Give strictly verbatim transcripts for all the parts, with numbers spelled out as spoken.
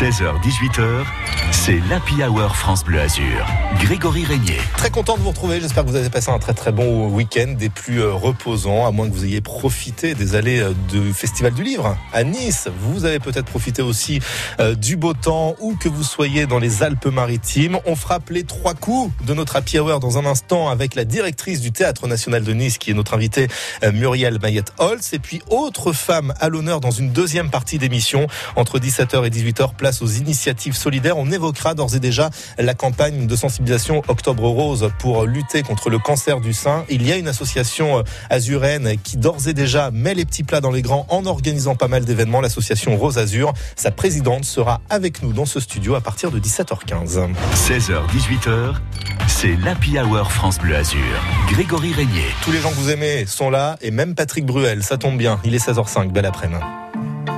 seize heures dix-huit heures, c'est l'Happy Hour France Bleu Azur. Grégory Régnier. Très content de vous retrouver, j'espère que vous avez passé un très très bon week-end, des plus reposants, à moins que vous ayez profité des allées du Festival du Livre à Nice. Vous avez peut-être profité aussi euh, du beau temps, où que vous soyez dans les Alpes-Maritimes. On frappe les trois coups de notre Happy Hour dans un instant avec la directrice du Théâtre National de Nice, qui est notre invitée euh, Muriel Mayette-Holtz. Et puis autre femme à l'honneur dans une deuxième partie d'émission, entre dix-sept heures et dix-huit heures, place aux initiatives solidaires. On évoquera d'ores et déjà la campagne de sensibilisation Octobre Rose pour lutter contre le cancer du sein. Il y a une association azuraine qui d'ores et déjà met les petits plats dans les grands en organisant pas mal d'événements, l'association Rose Azur. Sa présidente sera avec nous dans ce studio à partir de dix-sept heures quinze. seize heures dix-huit heures, c'est l'Happy Hour France Bleu Azur. Grégory Régnier. Tous les gens que vous aimez sont là, et même Patrick Bruel, ça tombe bien, il est seize heures cinq, bel après-midi.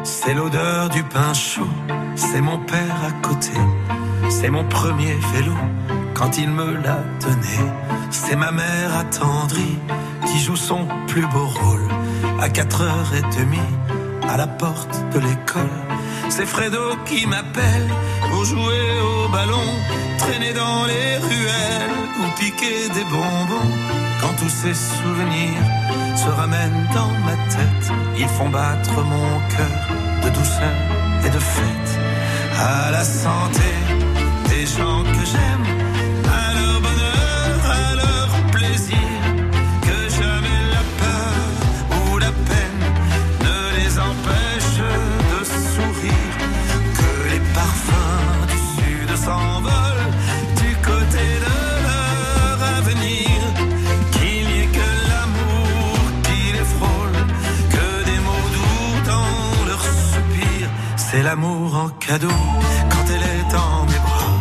C'est l'odeur du pain chaud, c'est mon père à côté, c'est mon premier vélo quand il me l'a donné, c'est ma mère attendrie qui joue son plus beau rôle à quatre heures trente à la porte de l'école. C'est Fredo qui m'appelle pour jouer au ballon, traîner dans les ruelles ou piquer des bonbons. Quand tous ces souvenirs se ramènent dans ma tête, ils font battre mon cœur de douceur et de fête. À la santé des gens que j'aime, à leur bonheur, à leur plaisir, que jamais la peur ou la peine ne les empêche de sourire. Que les parfums du sud s'envolent du côté de leur avenir, qu'il n'y ait que l'amour qui les frôle, que des mots doux dans leur soupir. C'est l'amour en cadeau quand elle est en mes bras,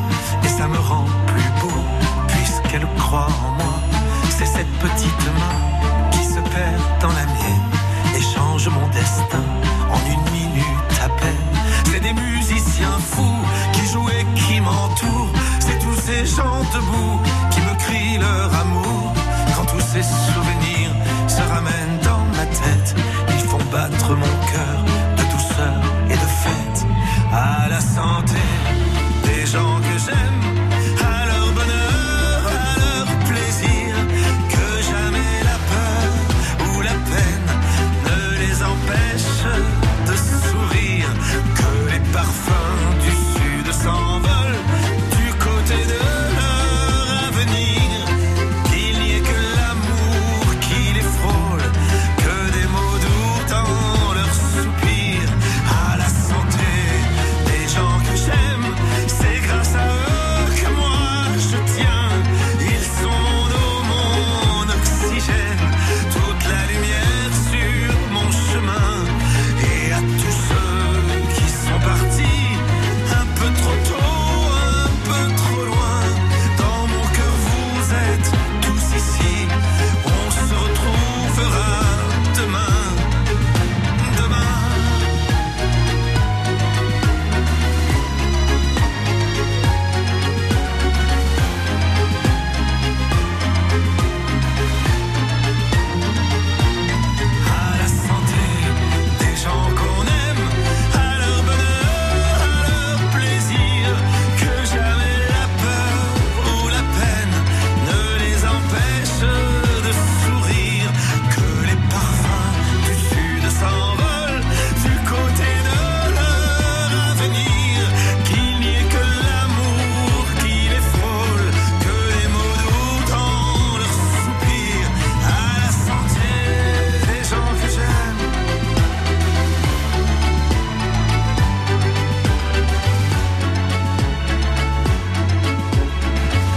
et ça me rend plus beau puisqu'elle croit en moi. C'est cette petite main qui se perd dans la mienne et change mon destin en une minute à peine. C'est des musiciens fous qui jouent et qui m'entourent, c'est tous ces gens debout qui me crient leur amour. Quand tous ces souvenirs se ramènent dans ma tête, ils font battre mon cœur de douceur et de fête. À la santé des gens que j'aime, à leur bonheur, à leur plaisir, que jamais la peur ou la peine ne les empêche de sourire, que les parfums du sud s'envolent du côté de leur avenir, qu'il n'y ait que l'amour qui les frôle, que des mots doux dans leur soupir. À la santé des gens que j'aime, c'est grâce à eux que moi je tiens. Ils sont mon eau, mon oxygène, toute la lumière sur mon chemin. Et à tous ceux qui sont partis un peu trop tôt, un peu trop loin, dans mon cœur vous êtes tous ici. On se retrouvera demain, demain. À la santé des gens qu'on aime, à leur bonheur, à leur plaisir, que jamais la peur ou la peine ne les empêche de sourire, que les parfums du sud s'envolent du côté de leur avenir, qu'il n'y ait que l'amour qui les frôle, que les mots doux dans leur soupir. À la santé des gens que j'aime,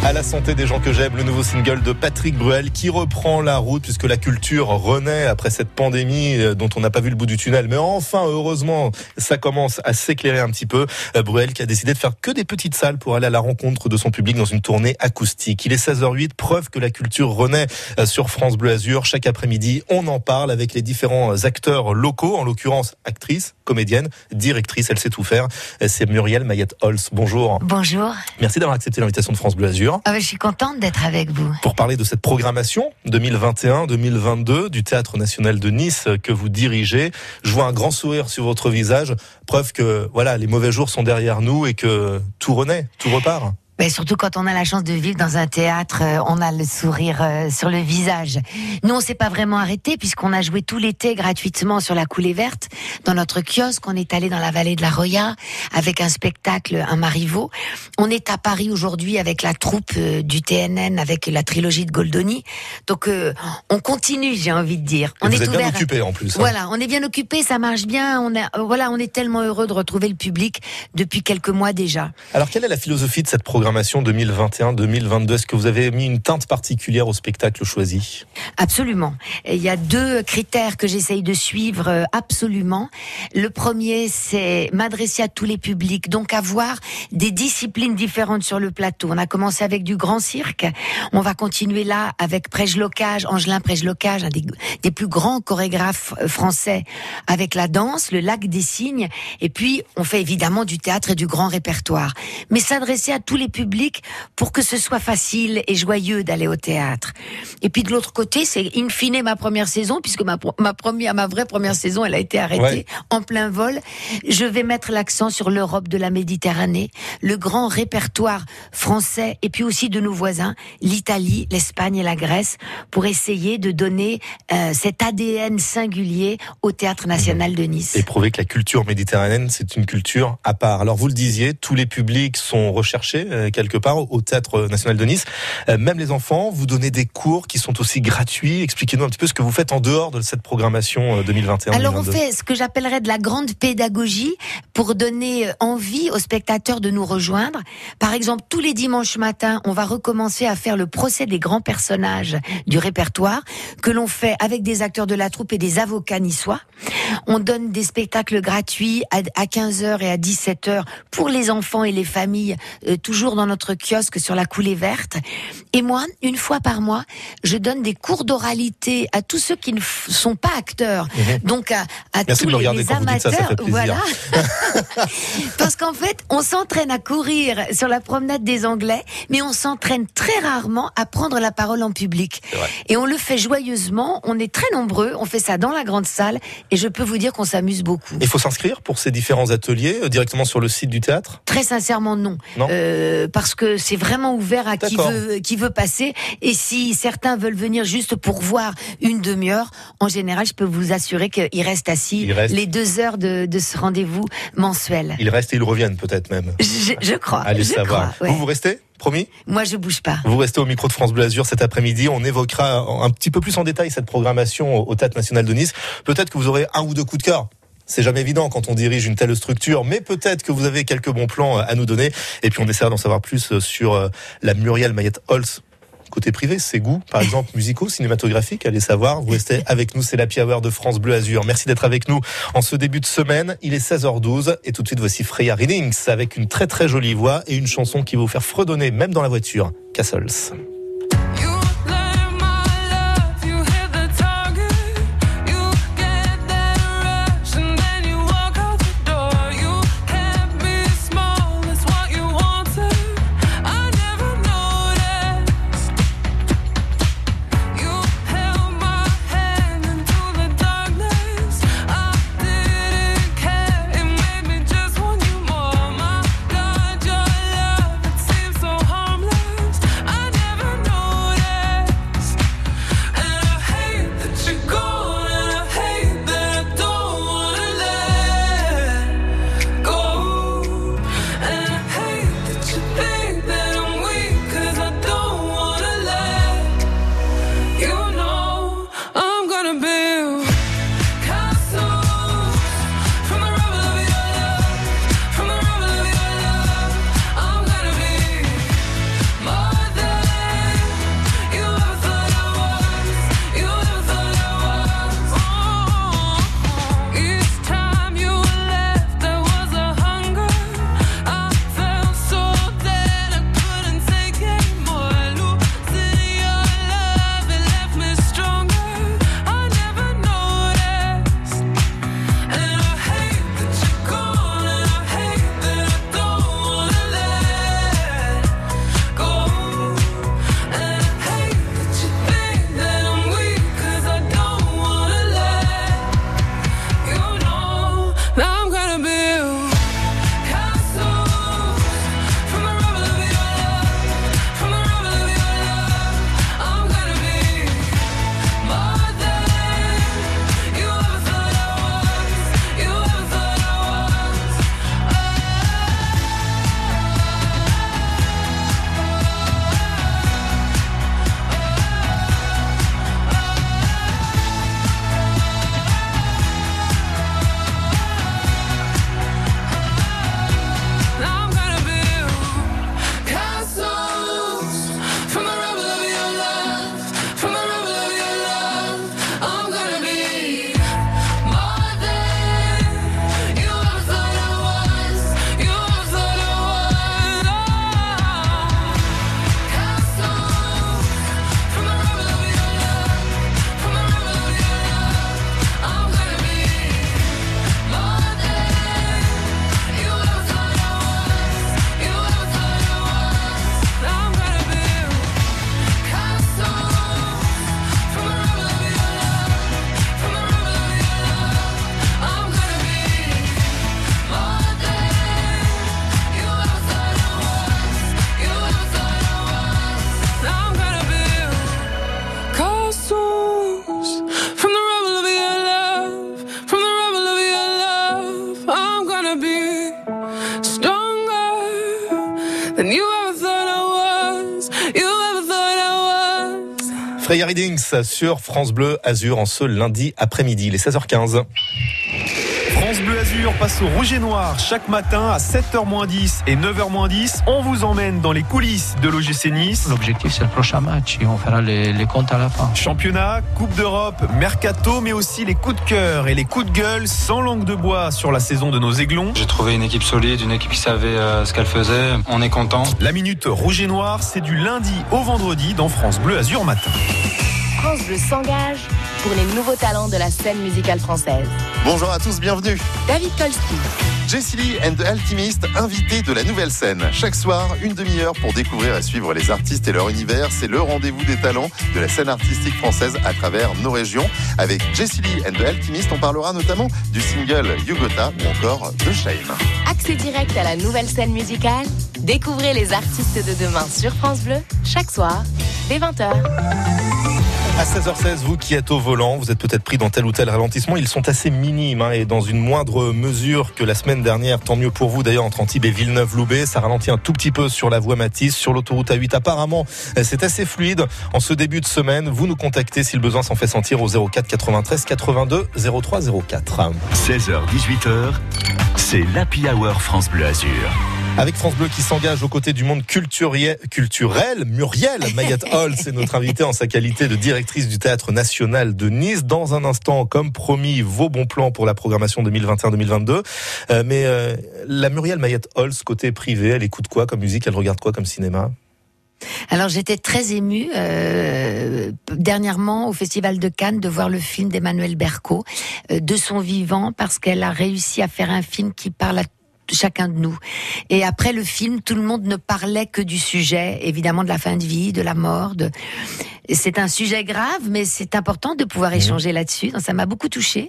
À la santé des gens que j'aime, le nouveau single de Patrick Bruel qui reprend la route, puisque la culture renaît après cette pandémie euh, dont on n'a pas vu le bout du tunnel. Mais enfin, heureusement, ça commence à s'éclairer un petit peu. Euh, Bruel qui a décidé de faire que des petites salles pour aller à la rencontre de son public dans une tournée acoustique. Il est seize heures huit, preuve que la culture renaît euh, sur France Bleu Azur. Chaque après-midi, on en parle avec les différents acteurs locaux, en l'occurrence actrices, comédiennes, directrices, elle sait tout faire. C'est Muriel Mayette-Holtz. Bonjour. Bonjour. Merci d'avoir accepté l'invitation de France Bleu Azur. Azur. Ah, je suis contente d'être avec vous. Pour parler de cette programmation deux mille vingt et un deux mille vingt-deux du Théâtre National de Nice que vous dirigez. Je vois un grand sourire sur votre visage, preuve que voilà, les mauvais jours sont derrière nous et que tout renaît, tout repart. Mais surtout quand on a la chance de vivre dans un théâtre, on a le sourire sur le visage. Nous, on s'est pas vraiment arrêté puisqu'on a joué tout l'été gratuitement sur la coulée verte, dans notre kiosque. On est allé dans la vallée de la Roya avec un spectacle, un Marivaux. On est à Paris aujourd'hui avec la troupe du T N N, avec la trilogie de Goldoni. Donc, euh, on continue, j'ai envie de dire. On est ouvert. Vous êtes bien occupés en plus. Hein. Voilà, on est bien occupés, ça marche bien. On a, voilà, on est tellement heureux de retrouver le public depuis quelques mois déjà. Alors, quelle est la philosophie de cette programmation deux mille vingt et un deux mille vingt-deux? Est-ce que vous avez mis une teinte particulière au spectacle choisi? Absolument. Il y a deux critères que j'essaye de suivre absolument. Le premier, c'est m'adresser à tous les publics, donc avoir des disciplines différentes sur le plateau. On a commencé avec du grand cirque, on va continuer là avec Preljocaj, Angelin Preljocaj, un des, des plus grands chorégraphes français, avec la danse, le lac des cygnes, et puis on fait évidemment du théâtre et du grand répertoire. Mais s'adresser à tous les public pour que ce soit facile et joyeux d'aller au théâtre. Et puis de l'autre côté, c'est in fine ma première saison, puisque ma, ma, première, ma vraie première saison, elle a été arrêtée ouais. en plein vol. Je vais mettre l'accent sur l'Europe de la Méditerranée, le grand répertoire français, et puis aussi de nos voisins, l'Italie, l'Espagne et la Grèce, pour essayer de donner euh, cet A D N singulier au Théâtre National de Nice. Et prouver que la culture méditerranéenne, c'est une culture à part. Alors vous le disiez, tous les publics sont recherchés quelque part au Théâtre National de Nice, même les enfants. Vous donnez des cours qui sont aussi gratuits. Expliquez-nous un petit peu ce que vous faites en dehors de cette programmation deux mille vingt et un deux mille vingt-deux. Alors on fait ce que j'appellerais de la grande pédagogie pour donner envie aux spectateurs de nous rejoindre. Par exemple, tous les dimanches matins, on va recommencer à faire le procès des grands personnages du répertoire que l'on fait avec des acteurs de la troupe et des avocats niçois. On donne des spectacles gratuits à quinze heures et à dix-sept heures pour les enfants et les familles, toujours dans notre kiosque sur la coulée verte. Et moi, une fois par mois, je donne des cours d'oralité à tous ceux qui ne f- sont pas acteurs. Mmh. Donc à, à tous les, les amateurs. Ça, ça voilà. Parce qu'en fait, on s'entraîne à courir sur la promenade des Anglais, mais on s'entraîne très rarement à prendre la parole en public. Et on le fait joyeusement, on est très nombreux, on fait ça dans la grande salle, et je peux vous dire qu'on s'amuse beaucoup. Il faut s'inscrire pour ces différents ateliers euh, directement sur le site du théâtre? Très sincèrement, non. non euh, Parce que c'est vraiment ouvert à qui veut, qui veut passer. Et si certains veulent venir juste pour voir une demi-heure, en général, je peux vous assurer qu'ils restent assis reste... les deux heures de, de ce rendez-vous mensuel. Ils restent et ils reviennent peut-être même. Je, je crois. Allez je savoir. Crois, ouais. Vous, vous restez ? Promis ? Moi, je bouge pas. Vous restez au micro de France Bleu Azur cet après-midi. On évoquera un petit peu plus en détail cette programmation au Théâtre National de Nice. Peut-être que vous aurez un ou deux coups de cœur. C'est jamais évident quand on dirige une telle structure, mais peut-être que vous avez quelques bons plans à nous donner. Et puis on essaiera d'en savoir plus sur la Muriel Mayette-Holtz. Côté privé, ses goûts, par exemple, musicaux, cinématographiques, allez savoir. Vous restez avec nous, c'est l'Happy Hour de France Bleu Azur. Merci d'être avec nous en ce début de semaine. Il est seize heures douze et tout de suite, voici Freya Rienings avec une très très jolie voix et une chanson qui va vous faire fredonner, même dans la voiture, Castles. Never than you ever thought I was. You ever thought I was. Freya Rienings sur France Bleu Azur en ce lundi après-midi, les seize heures quinze. France Bleu Azur passe au Rouge et Noir chaque matin à sept heures moins dix et neuf heures moins dix. On vous emmène dans les coulisses de l'O G C Nice. L'objectif, c'est le prochain match et on fera les, les comptes à la fin. Championnat, Coupe d'Europe, Mercato, mais aussi les coups de cœur et les coups de gueule sans langue de bois sur la saison de nos Aiglons. J'ai trouvé une équipe solide, une équipe qui savait euh, ce qu'elle faisait. On est content. La Minute Rouge et Noir, c'est du lundi au vendredi dans France Bleu Azur matin. France Bleu s'engage pour les nouveaux talents de la scène musicale française. Bonjour à tous, bienvenue. David Kolski. Jessie Lee and the Alchemist, invité de la nouvelle scène. Chaque soir, une demi-heure pour découvrir et suivre les artistes et leur univers. C'est le rendez-vous des talents de la scène artistique française à travers nos régions. Avec Jessie Lee and the Alchemist, on parlera notamment du single You Gotta ou encore de Shame. Accès direct à la nouvelle scène musicale. Découvrez les artistes de demain sur France Bleu, chaque soir, dès vingt heures. À seize heures seize, vous qui êtes au volant, vous êtes peut-être pris dans tel ou tel ralentissement. Ils sont assez minimes hein, et dans une moindre mesure que la semaine dernière. Tant mieux pour vous d'ailleurs, entre Antibes et Villeneuve-Loubet. Ça ralentit un tout petit peu sur la voie Matisse, sur l'autoroute A huit. Apparemment, c'est assez fluide. En ce début de semaine, vous nous contactez si le besoin s'en fait sentir au zéro quatre quatre-vingt-treize quatre-vingt-deux zéro trois zéro quatre. seize heures dix-huit heures, c'est l'Happy Hour France Bleu Azur. Avec France Bleu qui s'engage aux côtés du monde culturel, culturel Muriel Mayette-Holtz est notre invitée en sa qualité de directrice du Théâtre National de Nice. Dans un instant, comme promis, vos bons plans pour la programmation deux mille vingt et un deux mille vingt-deux. Euh, mais euh, la Muriel Mayette-Holtz, côté privé, elle écoute quoi comme musique? Elle regarde quoi comme cinéma? Alors j'étais très émue euh, dernièrement au Festival de Cannes de voir le film d'Emmanuel Berco euh, de son vivant, parce qu'elle a réussi à faire un film qui parle à chacun de nous. Et après le film, tout le monde ne parlait que du sujet, évidemment de la fin de vie, de la mort. De... C'est un sujet grave, mais c'est important de pouvoir échanger mmh. là-dessus. Donc, ça m'a beaucoup touchée.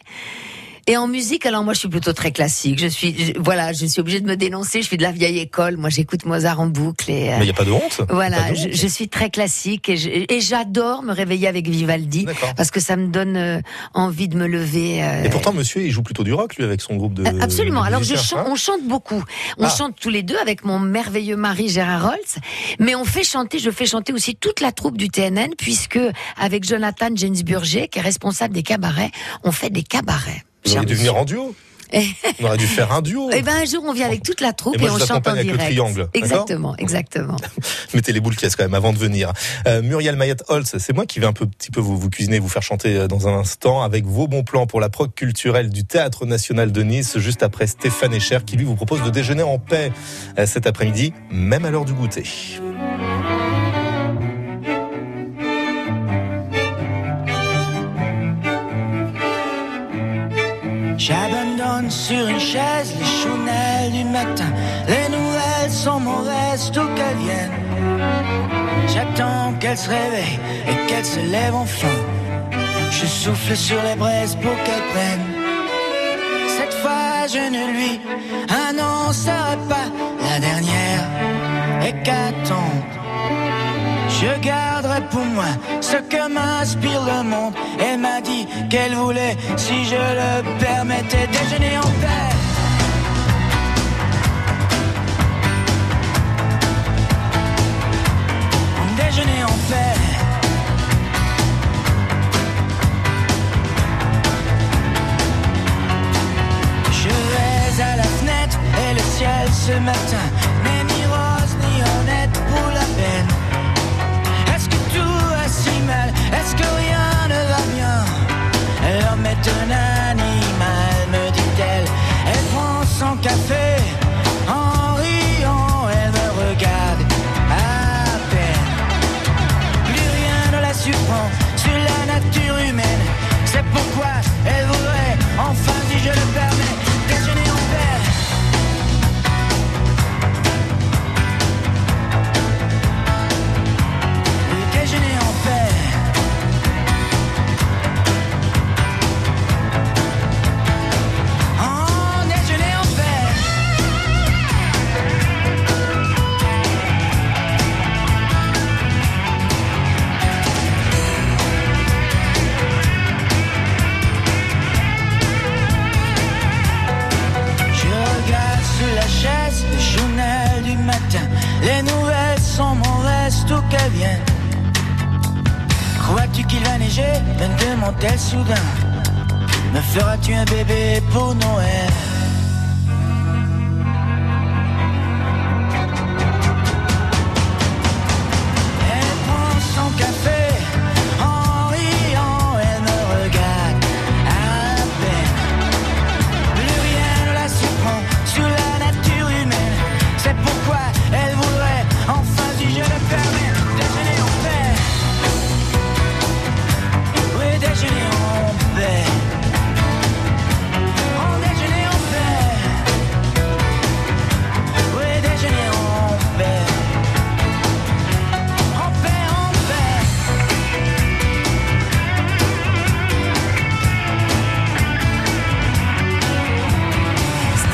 Et en musique, alors moi je suis plutôt très classique. Je suis, je, voilà, je suis obligée de me dénoncer. Je suis de la vieille école. Moi, j'écoute Mozart en boucle. Et, euh, mais il y a pas de honte. Voilà, pas de honte. Je, je suis très classique et, je, et j'adore me réveiller avec Vivaldi. D'accord. Parce que ça me donne euh, envie de me lever. Euh, et pourtant, monsieur, il joue plutôt du rock lui avec son groupe de. Absolument. De alors, je chante, hein on chante beaucoup. On ah. chante tous les deux avec mon merveilleux mari Gérard Rolz. Mais on fait chanter, je fais chanter aussi toute la troupe du T N N, puisque avec Jonathan James-Burger, qui est responsable des cabarets, on fait des cabarets. Vous auriez dû venir en duo. On aurait dû faire un duo. Eh bien, un jour, on vient avec toute la troupe et, moi, et on chante en direct. Avec le triangle. Exactement, exactement. Mettez les boules caisses quand même avant de venir. Euh, Muriel Mayette-Holtz, c'est moi qui vais un peu, petit peu vous, vous cuisiner, vous faire chanter dans un instant avec vos bons plans pour la prog culturelle du Théâtre National de Nice, juste après Stéphane Escher qui lui vous propose de déjeuner en paix euh, cet après-midi, même à l'heure du goûter. J'abandonne sur une chaise les chounelles du matin. Les nouvelles sont mauvaises, d'où qu'elles viennent. J'attends qu'elles se réveillent et qu'elles se lèvent enfin. Je souffle sur les braises pour qu'elles prennent. Cette fois je ne lui annoncerai pas la dernière hécatombe. Je garderai pour moi ce que m'inspire le monde. Elle m'a dit qu'elle voulait, si je le permettais, déjeuner en paix. Déjeuner en paix. Je vais à la fenêtre et le ciel ce matin n'est ni rose ni honnête pour la peine. Est-ce que rien ne va bien? L'homme est un animal, me dit-elle. Elle prend son café en riant, elle me regarde à peine. Plus rien ne la surprend sur la nature humaine. C'est pourquoi elle voudrait, enfin si je le permets, déjeuner en paix. a neigé, me demandait soudain, me feras-tu un bébé pour Noël?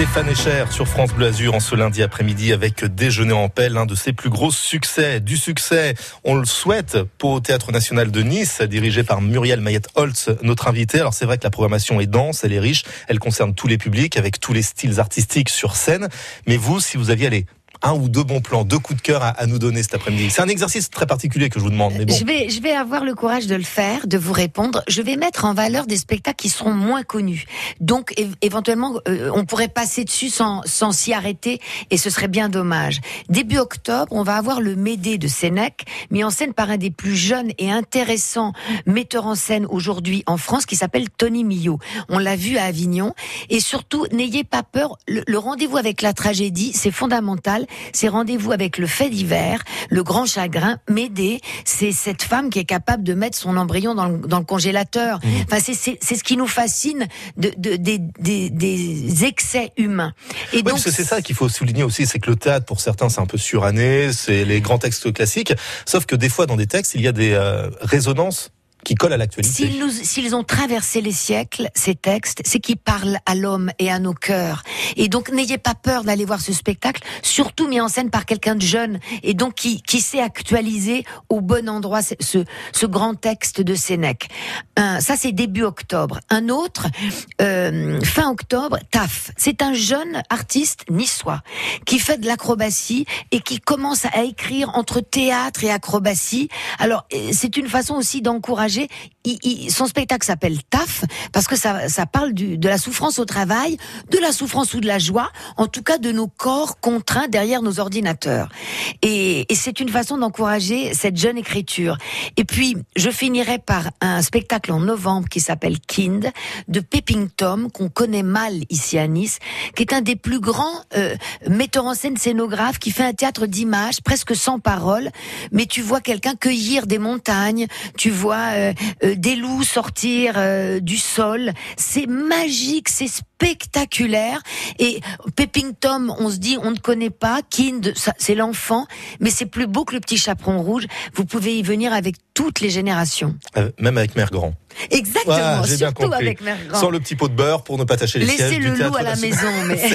Stéphane Echer sur France Bleu Azur en ce lundi après-midi avec Déjeuner en paix, l'un de ses plus gros succès. Du succès, on le souhaite, pour au Théâtre National de Nice, dirigé par Muriel Mayette-Holtz, notre invitée. Alors c'est vrai que la programmation est dense, elle est riche, elle concerne tous les publics, avec tous les styles artistiques sur scène. Mais vous, si vous aviez allé un ou deux bons plans, deux coups de cœur à, à nous donner cet après-midi. C'est un exercice très particulier que je vous demande. Mais bon. Je vais, je vais avoir le courage de le faire, de vous répondre. Je vais mettre en valeur des spectacles qui seront moins connus. Donc, é- éventuellement, euh, on pourrait passer dessus sans, sans s'y arrêter, et ce serait bien dommage. Début octobre, on va avoir le Médée de Sénèque, mis en scène par un des plus jeunes et intéressants metteurs en scène aujourd'hui en France, qui s'appelle Tony Millot. On l'a vu à Avignon. Et surtout, n'ayez pas peur, le, le rendez-vous avec la tragédie, c'est fondamental. C'est rendez-vous avec le fait divers, le grand chagrin. Médée, c'est cette femme qui est capable de mettre son embryon dans le, dans le congélateur. Mmh. Enfin, c'est, c'est, c'est ce qui nous fascine de, de, de, de, des excès humains. Et oui, donc, c'est, c'est ça qu'il faut souligner aussi, c'est que le théâtre, pour certains, c'est un peu suranné, c'est les grands textes classiques, sauf que des fois, dans des textes, il y a des euh, résonances qui collent à l'actualité. S'ils, nous, s'ils ont traversé les siècles, ces textes, c'est qu'ils parlent à l'homme et à nos cœurs. Et donc, n'ayez pas peur d'aller voir ce spectacle, surtout mis en scène par quelqu'un de jeune, et donc qui, qui sait actualiser au bon endroit ce, ce, ce grand texte de Sénèque. Un, ça, c'est début octobre. Un autre, euh, fin octobre, Taf. C'est un jeune artiste niçois qui fait de l'acrobatie et qui commence à écrire entre théâtre et acrobatie. Alors, c'est une façon aussi d'encourager. Il, il, son spectacle s'appelle Taf parce que ça, ça parle du, de la souffrance au travail, de la souffrance ou de la joie, en tout cas de nos corps contraints derrière nos ordinateurs. Et, et c'est une façon d'encourager cette jeune écriture. Et puis, je finirai par un spectacle en novembre qui s'appelle Kind, de Peeping Tom, qu'on connaît mal ici à Nice, qui est un des plus grands euh, metteurs en scène scénographes, qui fait un théâtre d'images, presque sans parole, mais tu vois quelqu'un cueillir des montagnes, tu vois... Euh, euh, des loups sortir euh, du sol, c'est magique, c'est spectaculaire. Et Peeping Tom, on se dit, on ne connaît pas. Kind, ça, c'est l'enfant, mais c'est plus beau que le petit chaperon rouge. Vous pouvez y venir avec toutes les générations, euh, même avec Mère Grand. Exactement, ah, j'ai surtout bien avec Mère Grand. Sans le petit pot de beurre pour ne pas tâcher les sièges. Laissez le loup à la maison. Mais...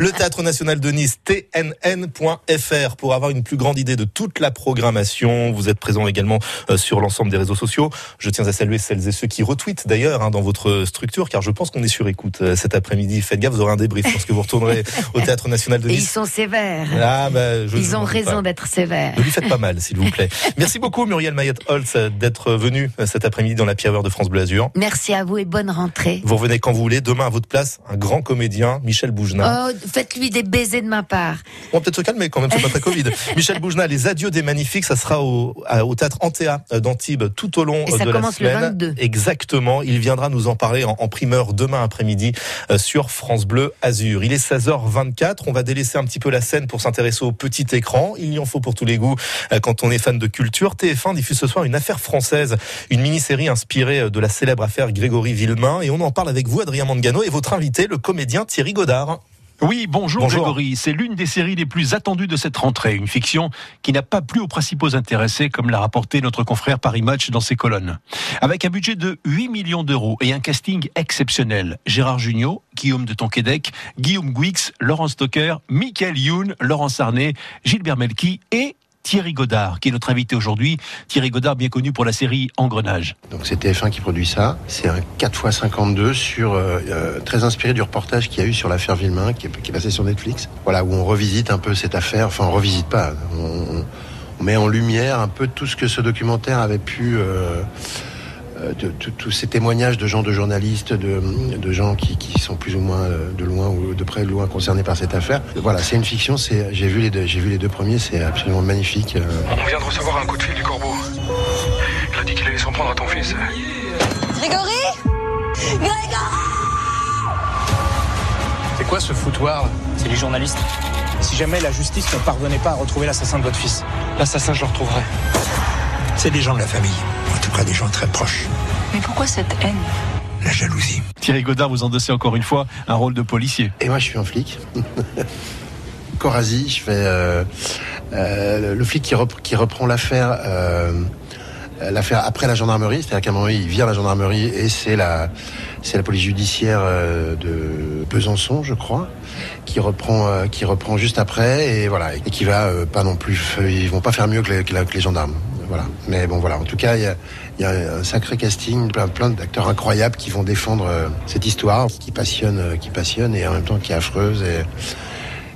le Théâtre National de Nice, T N N point F R, pour avoir une plus grande idée de toute la programmation. Vous êtes présent également sur l'ensemble des réseaux sociaux. Je tiens à saluer celles et ceux qui retweetent d'ailleurs hein, dans votre structure, car je pense qu'on est sur écoute euh, cet après-midi. Faites gaffe, vous aurez un débrief parce que vous retournerez au Théâtre National de Nice. Et ils sont sévères. Ah, bah, je, ils je ont raison pas. D'être sévères. Ne lui faites pas mal, s'il vous plaît. Merci beaucoup Muriel Mayette-Holtz d'être venue cet après-midi dans la Happy Hour de France Bleu Azur. Merci à vous et bonne rentrée. Vous revenez quand vous voulez. Demain, à votre place, un grand comédien, Michel Boujenah. Oh, faites-lui des baisers de ma part. On va peut-être se calmer quand même, c'est pas très Covid. Michel Boujenah, Les Adieux des Magnifiques, ça sera au, au Théâtre Antea d'Antibes tout au long de la semaine. Et ça commence le vingt-deux. Exactement. Il viendra nous en parler en, en primeur demain après-midi sur France Bleu Azur. Il est seize heures vingt-quatre. On va délaisser un petit peu la scène pour s'intéresser au petit écran. Il y en faut pour tous les goûts quand on est fan de culture. T F un diffuse ce soir Une Affaire Française, une mini-série inspirée de la célèbre affaire Grégory Villemain. Et on en parle avec vous, Adrien Mangano, et votre invité, le comédien Thierry Godard. Oui, bonjour, bonjour Grégory. C'est l'une des séries les plus attendues de cette rentrée. Une fiction qui n'a pas plu aux principaux intéressés, comme l'a rapporté notre confrère Paris Match dans ses colonnes. Avec un budget de huit millions d'euros et un casting exceptionnel. Gérard Jugnot, Guillaume de Tonquédec, Guillaume Gouix, Laurent Stocker, Michael Youn, Laurent Sarnet, Gilbert Melki et... Thierry Godard, qui est notre invité aujourd'hui. Thierry Godard, bien connu pour la série Engrenage. Donc c'est T F un qui produit ça. C'est un quatre fois cinquante-deux sur, euh, très inspiré du reportage qu'il y a eu sur l'affaire Villemain, qui est, qui est passé sur Netflix. Voilà, où on revisite un peu cette affaire. Enfin, on revisite pas. On, met en lumière un peu tout ce que ce documentaire avait pu... Euh, tous ces témoignages de gens, de journalistes, de, de gens qui, qui sont plus ou moins de loin ou de près ou de loin concernés par cette affaire. Voilà, c'est une fiction, c'est, j'ai, vu les deux, j'ai vu les deux premiers, c'est absolument magnifique. On vient de recevoir un coup de fil du corbeau. Il a dit qu'il allait s'en prendre à ton fils. Grégory Grégory C'est quoi ce foutoir? C'est les journalistes. Si jamais la justice ne parvenait pas à retrouver l'assassin de votre fils, l'assassin, je le retrouverai. C'est des gens de la famille. En tout cas, des gens très proches. Mais pourquoi cette haine ? La jalousie. Thierry Godard, vous endossez encore une fois un rôle de policier. Et moi, je suis un flic. Corasie, je fais euh, euh, le flic qui, rep- qui reprend l'affaire, euh, l'affaire après la gendarmerie. C'est-à-dire qu'à un moment, il vire la gendarmerie et c'est la, c'est la police judiciaire euh, de Besançon, je crois, qui reprend, euh, qui reprend juste après et voilà, et qui va euh, pas non plus, ils vont pas faire mieux que les, que les gendarmes. Voilà. Mais bon, voilà. En tout cas, il y, y a un sacré casting, plein, plein d'acteurs incroyables qui vont défendre euh, cette histoire qui passionne, euh, qui passionne et en même temps qui est affreuse et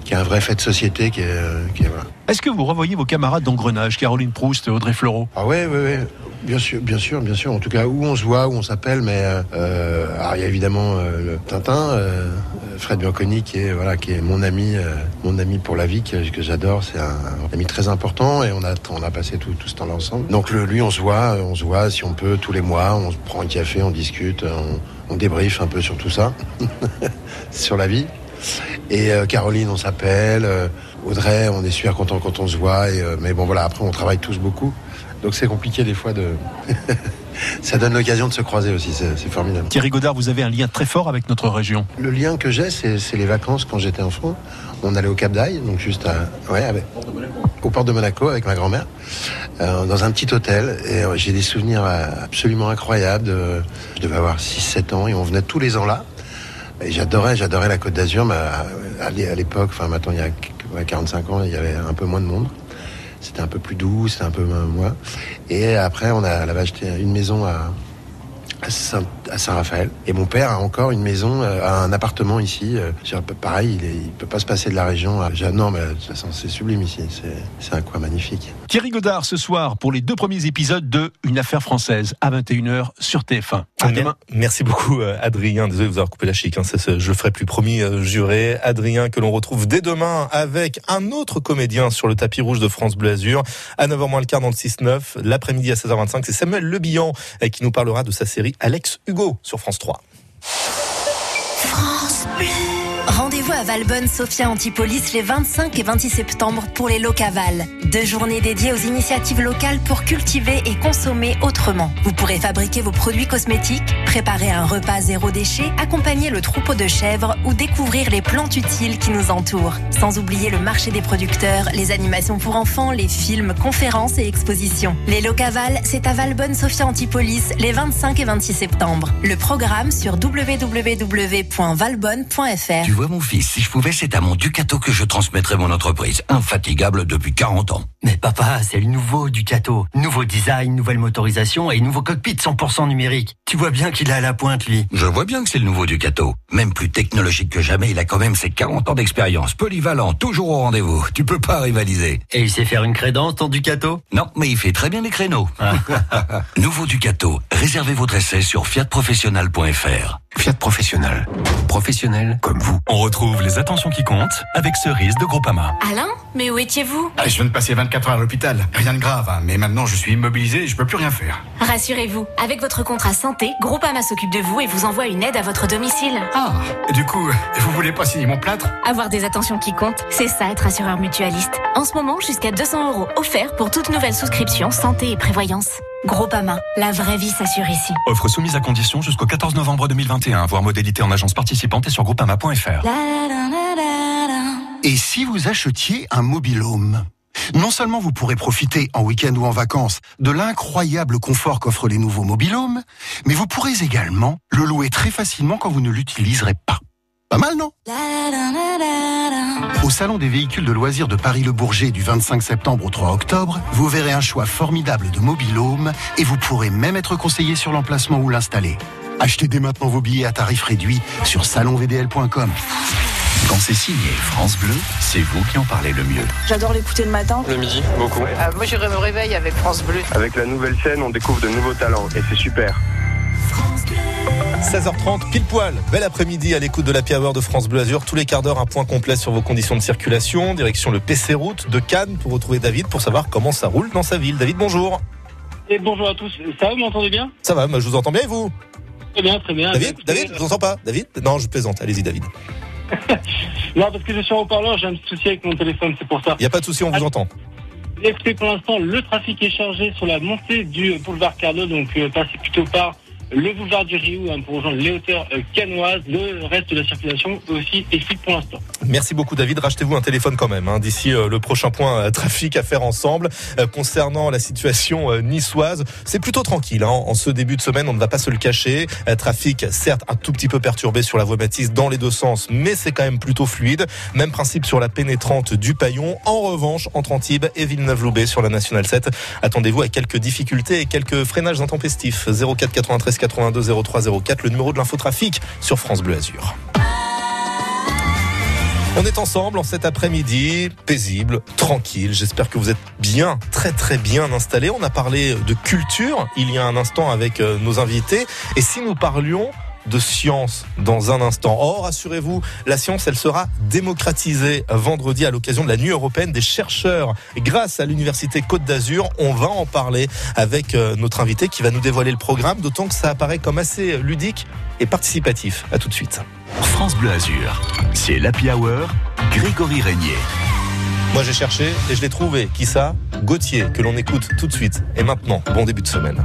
qui est un vrai fait de société. Qui est, euh, qui est, voilà. Est-ce que vous revoyez vos camarades d'engrenage, Caroline Proust, Audrey Fleurot? Ah oui, oui, oui. Bien sûr, bien sûr, bien sûr. En tout cas, où on se voit, où on s'appelle, mais euh, alors il y a évidemment euh, le Tintin, euh, Fred Bianconi, qui est voilà, qui est mon ami, euh, mon ami pour la vie, que, que j'adore. C'est un, un ami très important, et on a, on a passé tout, tout ce temps-là ensemble. Donc le, lui, on se voit, on se voit si on peut tous les mois. On se prend un café, on discute, on, on débriefe un peu sur tout ça, sur la vie. Et euh, Caroline, on s'appelle. Euh, Audrey, on est super content quand on se voit. Et, euh, mais bon, voilà. Après, on travaille tous beaucoup. Donc c'est compliqué des fois de... Ça donne l'occasion de se croiser aussi, c'est, c'est formidable. Thierry Godard, vous avez un lien très fort avec notre région. Le lien que j'ai, c'est, c'est les vacances quand j'étais enfant. On allait au Cap d'Aille, donc juste à... Ouais, avec, au port de Monaco avec ma grand-mère, euh, dans un petit hôtel. Et euh, j'ai des souvenirs absolument incroyables. De, je devais avoir six sept ans et on venait tous les ans là. Et j'adorais, j'adorais la Côte d'Azur. Mais à, à, à l'époque, enfin maintenant il y a quarante-cinq ans, il y avait un peu moins de monde. C'était un peu plus doux, c'était un peu moins. Et après, on, a, on avait acheté une maison à, à, Saint, à Saint-Raphaël. Et mon père a encore une maison, un appartement ici. Pareil, il ne peut pas se passer de la région. Non, mais de toute façon, c'est sublime ici. C'est, c'est un coin magnifique. Thierry Godard, ce soir, pour les deux premiers épisodes de Une Affaire Française, à vingt et une heures sur T F un. À ah, demain. Merci beaucoup, Adrien. Désolé de vous avoir coupé la chic. Hein. C'est ce, je le ferai plus, promis, juré. Adrien, que l'on retrouve dès demain avec un autre comédien sur le tapis rouge de France Bleu Azur. À neuf heures moins le quart dans le six neuf. L'après-midi à seize heures vingt-cinq, c'est Samuel Le Bihan qui nous parlera de sa série Alex Hugo sur France trois. France Bleu. Rendez-vous à Valbonne-Sophia Antipolis les vingt-cinq et vingt-six septembre pour les Locavals. Deux journées dédiées aux initiatives locales pour cultiver et consommer autrement. Vous pourrez fabriquer vos produits cosmétiques, préparer un repas zéro déchet, accompagner le troupeau de chèvres ou découvrir les plantes utiles qui nous entourent. Sans oublier le marché des producteurs, les animations pour enfants, les films, conférences et expositions. Les Locavals, c'est à Valbonne-Sophia Antipolis les vingt-cinq et vingt-six septembre. Le programme sur w w w point valbonne point f r. Tu vois mon fils, si je pouvais, c'est à mon Ducato que je transmettrais mon entreprise, infatigable depuis quarante ans. Mais papa, c'est le nouveau Ducato. Nouveau design, nouvelle motorisation et nouveau cockpit cent pour cent numérique. Tu vois bien qu'il est à la pointe, lui. Je vois bien que c'est le nouveau Ducato. Même plus technologique que jamais, il a quand même ses quarante ans d'expérience. Polyvalent, toujours au rendez-vous. Tu peux pas rivaliser. Et il sait faire une crédence, ton Ducato ? Non, mais il fait très bien les créneaux. Ah. Nouveau Ducato. Réservez votre essai sur fiat professionnel point f r. Fiat Professionnel. Professionnel comme vous. On retrouve les attentions qui comptent avec Cerise de Groupama. Alain, mais où étiez-vous ? ah, Je viens de passer vingt-quatre heures à l'hôpital. Rien de grave, hein, mais maintenant je suis immobilisé et je peux plus rien faire. Rassurez-vous, avec votre contrat santé, Groupama s'occupe de vous et vous envoie une aide à votre domicile. Ah, du coup, vous voulez pas signer mon plâtre ? Avoir des attentions qui comptent, c'est ça être assureur mutualiste. En ce moment, jusqu'à deux cents euros offerts pour toute nouvelle souscription santé et prévoyance. Groupama, la vraie vie s'assure ici. Offre soumise à condition jusqu'au quatorze novembre deux mille vingt et un, voire modalité en agence participante et sur groupama point f r. Et si vous achetiez un mobil-home ? Non seulement vous pourrez profiter, en week-end ou en vacances, de l'incroyable confort qu'offrent les nouveaux mobil-homes, mais vous pourrez également le louer très facilement quand vous ne l'utiliserez pas. Pas mal, non ? Au Salon des véhicules de loisirs de Paris-le-Bourget du vingt-cinq septembre au trois octobre, vous verrez un choix formidable de mobil-home et vous pourrez même être conseillé sur l'emplacement où l'installer. Achetez dès maintenant vos billets à tarif réduit sur salon v d l point com. Quand c'est signé France Bleu, c'est vous qui en parlez le mieux. J'adore l'écouter le matin. Le midi, beaucoup. Euh, moi, je me réveille avec France Bleu. Avec la nouvelle scène, on découvre de nouveaux talents et c'est super. France Bleu. seize heures trente, pile poil. Bel après-midi à l'écoute de l'Happy Hour de France Bleu Azur. Tous les quarts d'heure, un point complet sur vos conditions de circulation. Direction le P C Route de Cannes pour retrouver David pour savoir comment ça roule dans sa ville. David, bonjour. Et bonjour à tous. Ça va, vous m'entendez bien ? Ça va, moi, je vous entends bien et vous ? Très bien, très bien. David, écoutez, David, je vous entends pas. David ? Non, je plaisante. Allez-y, David. Non, parce que je suis en haut-parleur, j'ai un petit souci avec mon téléphone, c'est pour ça. Il n'y a pas de souci, on vous Alors, entend. Écoutez, pour l'instant, le trafic est chargé sur la montée du boulevard Carnot, donc euh, passez plutôt par le boulevard du Riou hein, pour rejoindre les hauteurs euh, cannoises. Le reste de la circulation aussi est fluide pour l'instant. Merci beaucoup, David. Rachetez-vous un téléphone quand même. Hein, d'ici euh, le prochain point euh, trafic à faire ensemble. Euh, concernant la situation euh, niçoise, c'est plutôt tranquille. Hein, en ce début de semaine, on ne va pas se le cacher. Euh, trafic, certes, un tout petit peu perturbé sur la voie Matisse dans les deux sens, mais c'est quand même plutôt fluide. Même principe sur la pénétrante du Paillon. En revanche, entre Antibes et Villeneuve-Loubet sur la Nationale sept, attendez-vous à quelques difficultés et quelques freinages intempestifs. zéro quatre quatre-vingt-treize quatre-vingt-deux zéro trois zéro quatre, le numéro de l'infotrafic sur France Bleu Azur. On est ensemble en cet après-midi, paisible, tranquille. J'espère que vous êtes bien, très très bien installés. On a parlé de culture il y a un instant avec nos invités. Et si nous parlions de science dans un instant. Or, assurez-vous, la science, elle sera démocratisée vendredi à l'occasion de la Nuit Européenne des Chercheurs. Grâce à l'Université Côte d'Azur, on va en parler avec notre invité qui va nous dévoiler le programme, d'autant que ça apparaît comme assez ludique et participatif. À tout de suite. France Bleu Azur, c'est l'Happy Hour, Grégory Régnier. Moi, j'ai cherché et je l'ai trouvé. Qui ça ? Gauthier, que l'on écoute tout de suite. Et maintenant, bon début de semaine.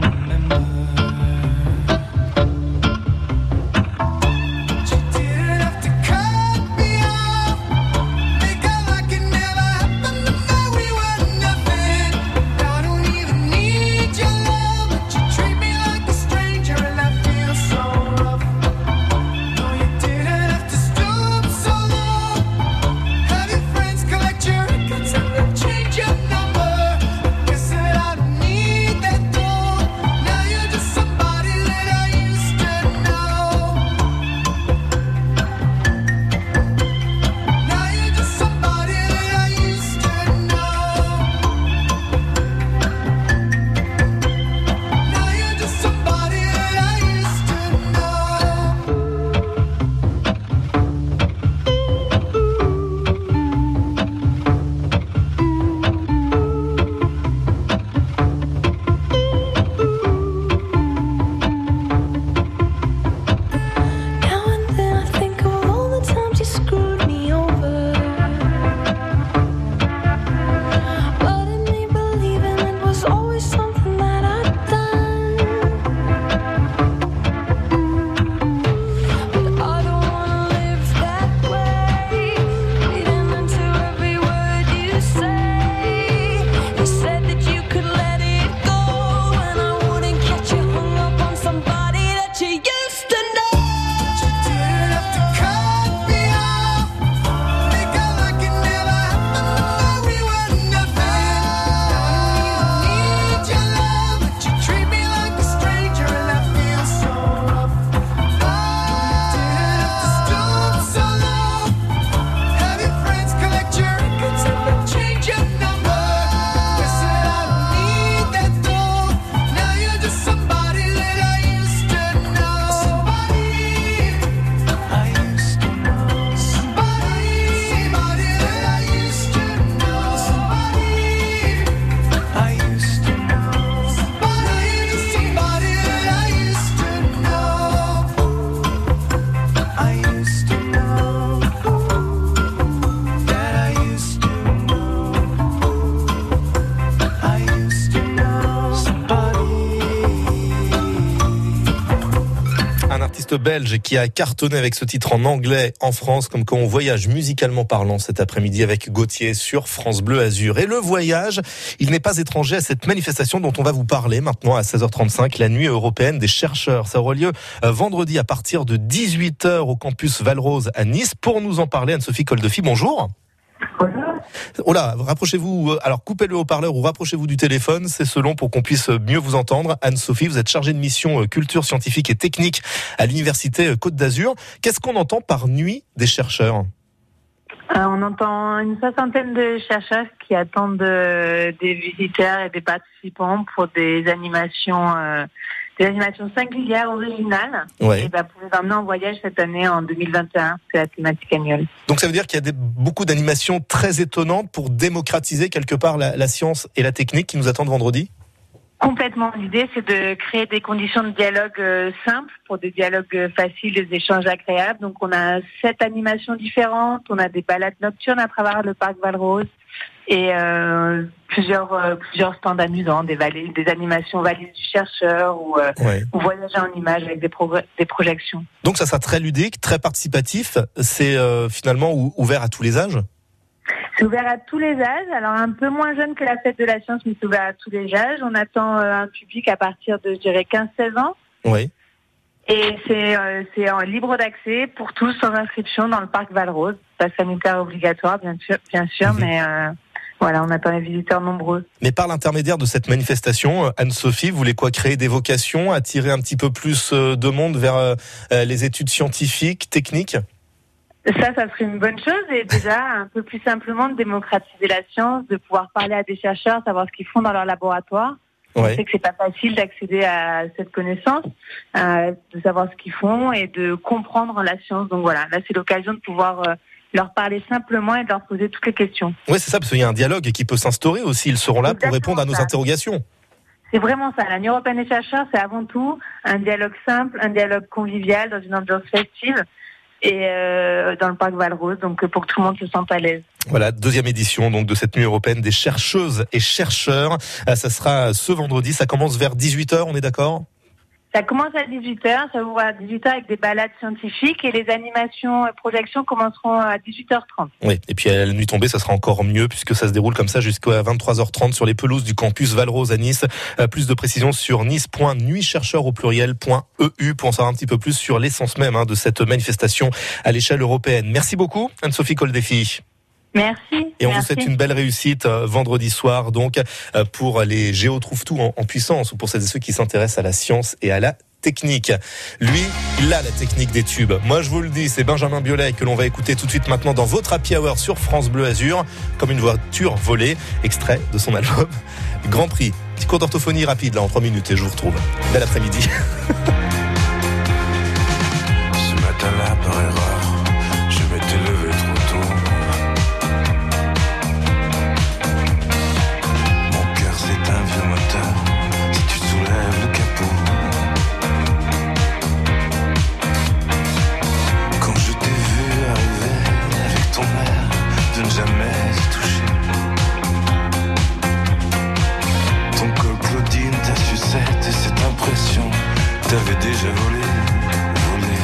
remember. l'artiste belge qui a cartonné avec ce titre en anglais en France, comme quand on voyage musicalement parlant cet après-midi avec Gauthier sur France Bleu Azur. Et le voyage, il n'est pas étranger à cette manifestation dont on va vous parler maintenant à seize heures trente-cinq, la Nuit Européenne des Chercheurs. Ça aura lieu vendredi à partir de dix-huit heures au Campus Valrose à Nice. Pour nous en parler, Anne-Sophie Coldefy, bonjour. Bonjour. Oh là, rapprochez-vous, alors coupez le haut-parleur ou rapprochez-vous du téléphone, c'est selon, pour qu'on puisse mieux vous entendre. Anne-Sophie, vous êtes chargée de mission culture scientifique et technique à l'université Côte d'Azur. Qu'est-ce qu'on entend par Nuit des chercheurs ? Euh, on entend une soixantaine de chercheurs qui attendent euh, des visiteurs et des participants pour des animations, euh, des animations singulières, originales. Ouais. Et bah, pour les emmener en voyage cette année, en deux mille vingt et un, c'est la thématique annuelle. Donc ça veut dire qu'il y a des, beaucoup d'animations très étonnantes pour démocratiser quelque part la, la science et la technique qui nous attendent vendredi ? Complètement. L'idée, c'est de créer des conditions de dialogue euh, simples pour des dialogues euh, faciles, des échanges agréables. Donc, on a sept animations différentes. On a des balades nocturnes à travers le parc Valrose et euh, plusieurs euh, plusieurs stands amusants, des valises, des animations valises du chercheur ou, euh, ouais. ou voyager en images avec des progr- des projections. Donc, ça sera très ludique, très participatif. C'est euh, finalement ou- ouvert à tous les âges. C'est ouvert à tous les âges, alors un peu moins jeune que la fête de la science, mais c'est ouvert à tous les âges. On attend un public à partir de, je dirais, quinze à seize ans. Oui. Et c'est, euh, c'est en libre d'accès pour tous, sans inscription, dans le parc Valrose. Passe sanitaire obligatoire, bien sûr, bien sûr, mmh. mais euh, voilà, on attend les visiteurs nombreux. Mais par l'intermédiaire de cette manifestation, Anne-Sophie, vous voulez quoi, créer des vocations, attirer un petit peu plus de monde vers euh, les études scientifiques, techniques ? Ça, ça serait une bonne chose et déjà un peu plus simplement de démocratiser la science, de pouvoir parler à des chercheurs, savoir ce qu'ils font dans leur laboratoire. Ouais. On sait que c'est pas facile d'accéder à cette connaissance, euh, de savoir ce qu'ils font et de comprendre la science. Donc voilà, là c'est l'occasion de pouvoir euh, leur parler simplement et de leur poser toutes les questions. Oui, c'est ça, parce qu'il y a un dialogue qui peut s'instaurer aussi. Ils seront là pour répondre à nos interrogations. C'est vraiment ça. La Nuit européenne des chercheurs, c'est avant tout un dialogue simple, un dialogue convivial dans une ambiance festive. Et euh, dans le parc Valrose, donc pour que tout le monde se sente à l'aise. Voilà, deuxième édition donc de cette Nuit européenne des chercheuses et chercheurs. Ça sera ce vendredi, ça commence vers dix-huit heures, on est d'accord ? Ça commence à dix-huit heures, ça ouvre à dix-huit heures avec des balades scientifiques et les animations et projections commenceront à dix-huit heures trente. Oui, et puis à la nuit tombée, ça sera encore mieux puisque ça se déroule comme ça jusqu'à vingt-trois heures trente sur les pelouses du campus Valrose à Nice. Plus de précisions sur nice.nuitchercheurs au pluriel.eu pour en savoir un petit peu plus sur l'essence même de cette manifestation à l'échelle européenne. Merci beaucoup, Anne-Sophie Coldefy. Merci. Et on merci. vous souhaite une belle réussite euh, vendredi soir, donc, euh, pour les Géo Trouve-Tout en, en puissance, ou pour celles et ceux qui s'intéressent à la science et à la technique. Lui, il a la technique des tubes. Moi, je vous le dis, c'est Benjamin Biolay que l'on va écouter tout de suite maintenant dans votre Happy Hour sur France Bleu Azur, comme une voiture volée, extrait de son album Grand Prix. Petit cours d'orthophonie rapide, là, en trois minutes, et je vous retrouve. Bel après-midi. Ce matin-là, par erreur, je m'étais levé trop tôt. Jamais touché. Ton col Claudine, ta sucette et cette impression, t'avais déjà volé, volé.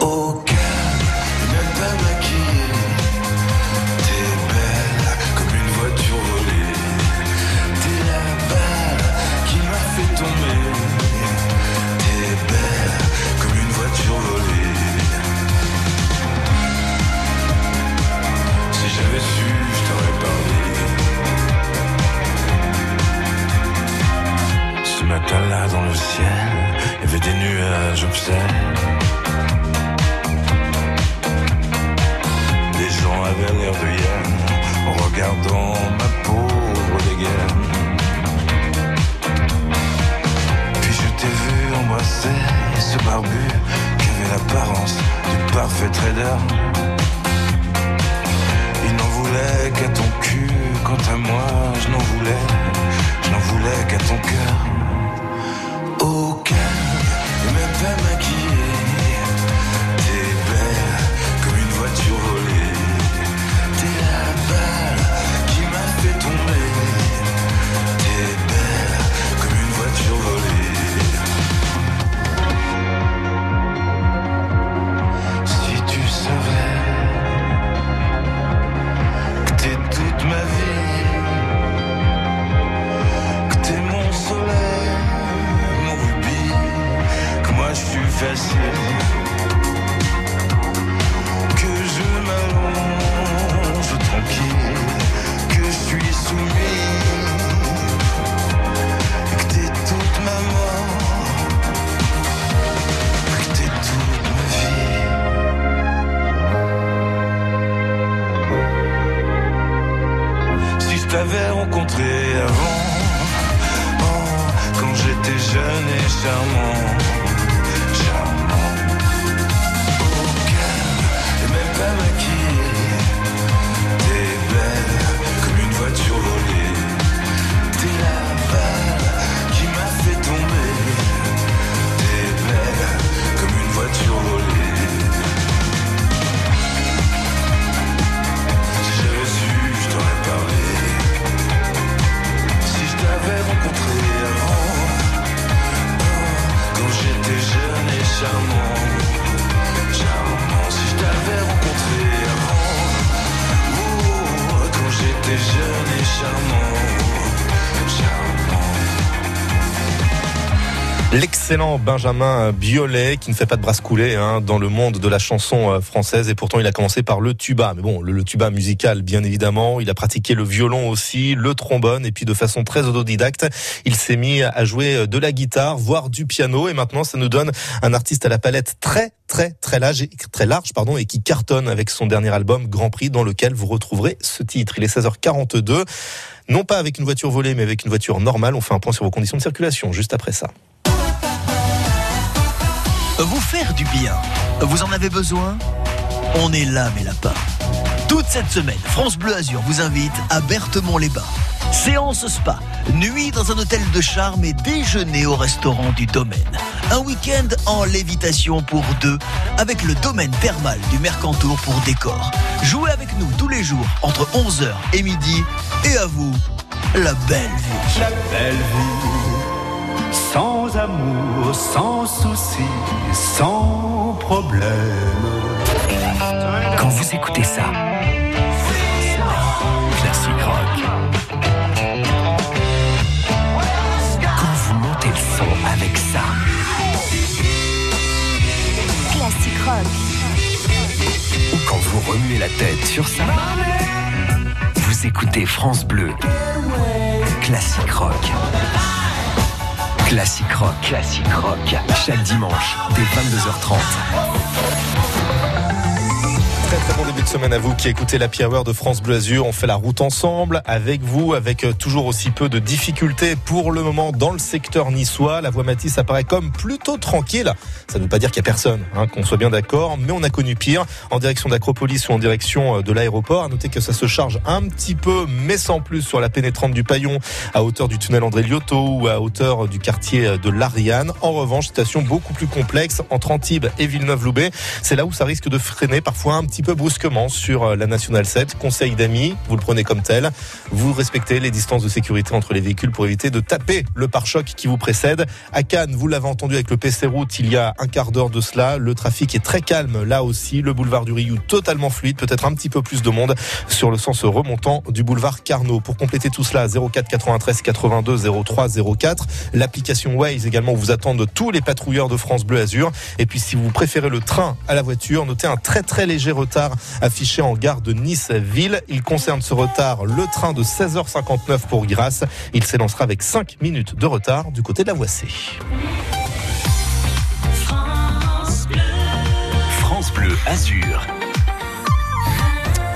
Oh calme, même pas maquillée, t'es belle comme une voiture volée. T'es la balle qui m'a fait tomber. T'es belle comme une voiture volée. J'avais su, je t'aurais parlé. Ce matin-là, dans le ciel, il y avait des nuages obscènes. Les gens avaient l'air de hyène en regardant ma pauvre dégaine. Puis je t'ai vu embrasser ce barbu qui avait l'apparence du parfait trader. Qu'à ton cul, quant à moi, je n'en voulais, je n'en voulais qu'à ton cœur. Oh, calme, et même pas maquillée, t'es belle comme une voiture volée. T'es la balle qui m'a fait tomber. T'es belle comme une voiture volée. s'était rencontrés avant, oh, quand j'étais jeune et charmant, charmant. Auquel, et même pas maquillée, t'es belle comme une voiture volée, t'es la balle qui m'a fait tomber, t'es belle comme une voiture volée. Rencontré avant, oh, quand j'étais jeune et charmant, charmant. Si je t'avais rencontré avant, oh, oh, quand j'étais jeune et charmant, charmant. L'excellent Benjamin Biolay qui ne fait pas de brasse coulée hein, dans le monde de la chanson française, et pourtant il a commencé par le tuba, mais bon, le, le tuba musical bien évidemment, il a pratiqué le violon aussi, le trombone, et puis de façon très autodidacte, il s'est mis à jouer de la guitare, voire du piano, et maintenant ça nous donne un artiste à la palette très très très large, très large pardon, et qui cartonne avec son dernier album Grand Prix, dans lequel vous retrouverez ce titre. Il est seize heures quarante-deux, non pas avec une voiture volée mais avec une voiture normale. On fait un point sur vos conditions de circulation juste après ça. Vous faire du bien, vous en avez besoin ? On est là mes lapins. Toute cette semaine, France Bleu Azur vous invite à Berthemont-les-Bains. Séance spa, nuit dans un hôtel de charme et déjeuner au restaurant du domaine. Un week-end en lévitation pour deux, avec le domaine thermal du Mercantour pour décor. Jouez avec nous tous les jours, entre onze heures et midi, et à vous, la belle vie. La belle vie. Sans amour, sans souci, sans problème. Quand vous écoutez ça, classique rock. Quand vous montez le son avec ça, classique rock. Ou quand vous remuez la tête sur ça, vous écoutez France Bleu, classique rock. Classique Rock, Classique Rock, chaque dimanche, dès vingt-deux heures trente. Très très bon début de semaine à vous qui écoutez l'Happy Hour de France Bleu Azur. On fait la route ensemble, avec vous, avec toujours aussi peu de difficultés pour le moment dans le secteur niçois. La voie Matisse apparaît comme plutôt tranquille. Ça ne veut pas dire qu'il n'y a personne, hein, qu'on soit bien d'accord, mais on a connu pire. En direction d'Acropolis ou en direction de l'aéroport, à noter que ça se charge un petit peu, mais sans plus, sur la pénétrante du Paillon, à hauteur du tunnel André Liotto ou à hauteur du quartier de l'Ariane. En revanche, situation beaucoup plus complexe entre Antibes et Villeneuve-Loubet. C'est là où ça risque de freiner parfois un petit peu brusquement sur la Nationale sept. Conseil d'amis, vous le prenez comme tel. Vous respectez les distances de sécurité entre les véhicules pour éviter de taper le pare-choc qui vous précède. À Cannes, vous l'avez entendu avec le P C Route, il y a un quart d'heure de cela, le trafic est très calme là aussi, le boulevard du Riou totalement fluide, peut-être un petit peu plus de monde sur le sens remontant du boulevard Carnot. Pour compléter tout cela, zéro quatre, quatre-vingt-treize, quatre-vingt-deux, zéro trois, zéro quatre, l'application Waze également où vous attendent tous les patrouilleurs de France Bleu Azur. Et puis si vous préférez le train à la voiture, notez un très très léger retard affiché en gare de Nice-Ville. Il concerne ce retard le train de seize heures cinquante-neuf pour Grasse, il s'élancera avec cinq minutes de retard du côté de la Voissée. Bleu Azur.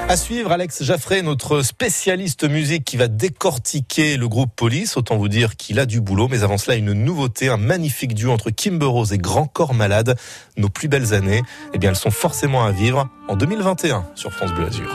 À suivre, Alex Jaffray, notre spécialiste musique qui va décortiquer le groupe Police. Autant vous dire qu'il a du boulot, mais avant cela, une nouveauté, un magnifique duo entre Kimberose et Grand Corps Malade. Nos plus belles années, eh bien, elles sont forcément à vivre en deux mille vingt et un sur France Bleu Azur.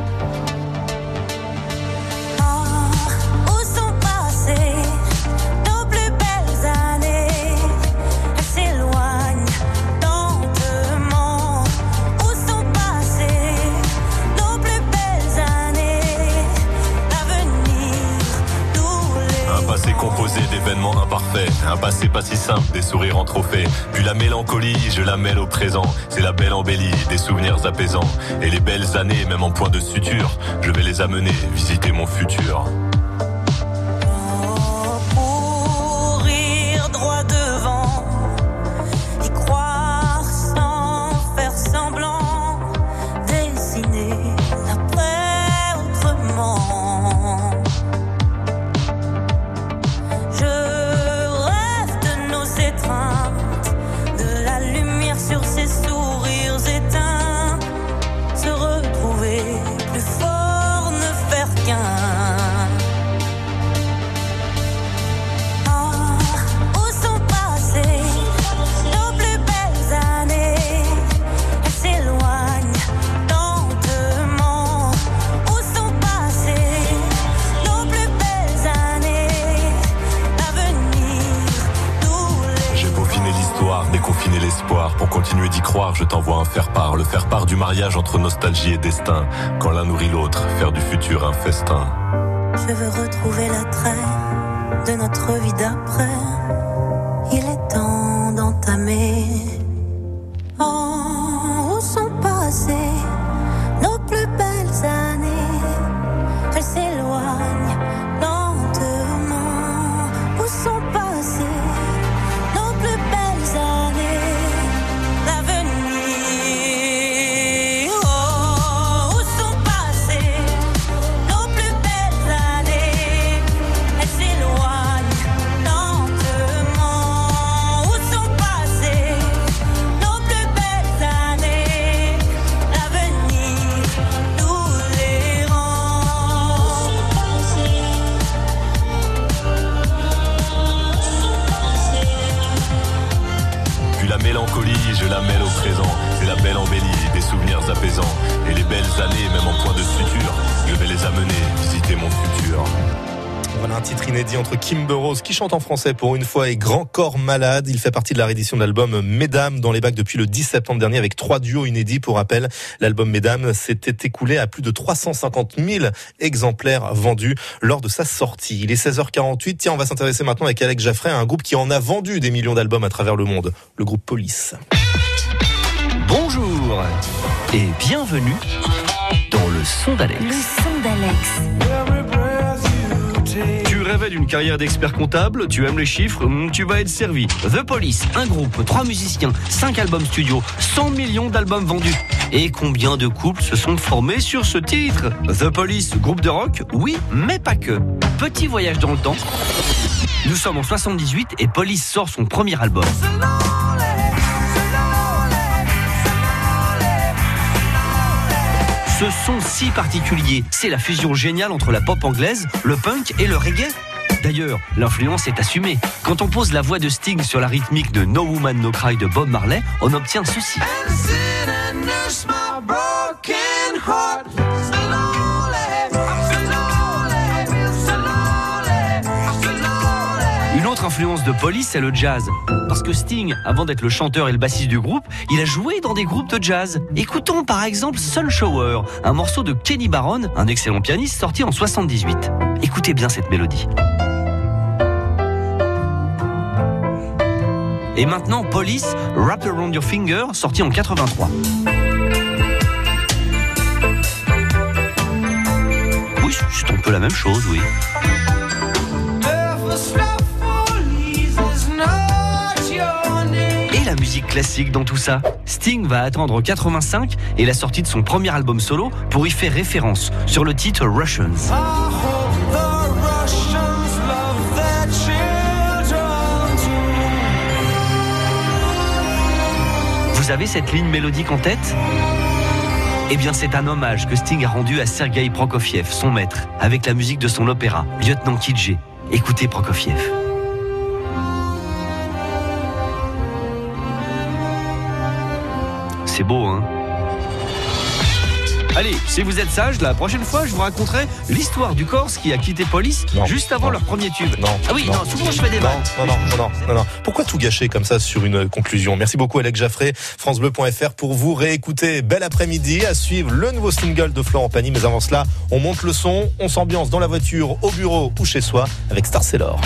événement imparfait, un passé pas si simple, des sourires en trophée. Puis la mélancolie, je la mêle au présent. C'est la belle embellie, des souvenirs apaisants. Et les belles années, même en point de suture, je vais les amener visiter mon futur. Pour continuer d'y croire, je t'envoie un faire-part. Le faire-part du mariage entre nostalgie et destin. Quand l'un nourrit l'autre, faire du futur un festin. Je veux retrouver l'attrait de notre vie d'après. Il est temps d'entamer. Oh, où sont passées nos plus belles années? Elles s'éloignent lentement. Où sont passées nos plus belles années? Je la mêle au présent, c'est la belle embellie, des souvenirs apaisants. Et les belles années, même en point de suture, je vais les amener visiter mon futur. Voilà un titre inédit entre Kimberose, qui chante en français pour une fois, et Grand Corps Malade. Il fait partie de la réédition de l'album Mesdames dans les bacs depuis le dix septembre dernier, avec trois duos inédits. Pour rappel, l'album Mesdames s'était écoulé à plus de trois cent cinquante mille exemplaires vendus lors de sa sortie. Il est seize heures quarante-huit. Tiens, on va s'intéresser maintenant avec Alex Jaffray à un groupe qui en a vendu des millions d'albums à travers le monde, le groupe Police. Bonjour et bienvenue dans le son d'Alex. Le son d'Alex. Tu rêvais d'une carrière d'expert comptable, tu aimes les chiffres, tu vas être servi. The Police, un groupe, trois musiciens, cinq albums studio, cent millions d'albums vendus. Et combien de couples se sont formés sur ce titre? The Police, groupe de rock, oui, mais pas que. Petit voyage dans le temps. Nous sommes en soixante-dix-huit et Police sort son premier album. Ce son si particulier, c'est la fusion géniale entre la pop anglaise, le punk et le reggae. D'ailleurs, l'influence est assumée. Quand on pose la voix de Sting sur la rythmique de No Woman No Cry de Bob Marley, on obtient ceci. Une autre influence de Police, c'est le jazz. Parce que Sting, avant d'être le chanteur et le bassiste du groupe, il a joué dans des groupes de jazz. Écoutons par exemple Sun Shower, un morceau de Kenny Barron, un excellent pianiste sorti en soixante-dix-huit. Écoutez bien cette mélodie. Et maintenant Police, Wrap Around Your Finger, sorti en quatre-vingt-trois. Oui, c'est un peu la même chose, oui. La musique classique dans tout ça. Sting va attendre en quatre-vingt-cinq et la sortie de son premier album solo pour y faire référence sur le titre Russians. Vous avez cette ligne mélodique en tête ? Eh bien, c'est un hommage que Sting a rendu à Sergueï Prokofiev, son maître, avec la musique de son opéra, Lieutenant Kidje. Écoutez Prokofiev. C'est beau, hein? Allez, si vous êtes sage, la prochaine fois, je vous raconterai l'histoire du Corse qui a quitté Police non, juste avant non, leur premier tube. Non, ah oui, non, non souvent je fais des maths. Non, non, non, non, non, non. Pourquoi tout gâcher comme ça sur une conclusion? Merci beaucoup Alex Jaffré, francebleu point fr pour vous réécouter. Bel après-midi, à suivre le nouveau single de Florent Pagny. Mais avant cela, on monte le son, on s'ambiance dans la voiture, au bureau ou chez soi avec Starcellor.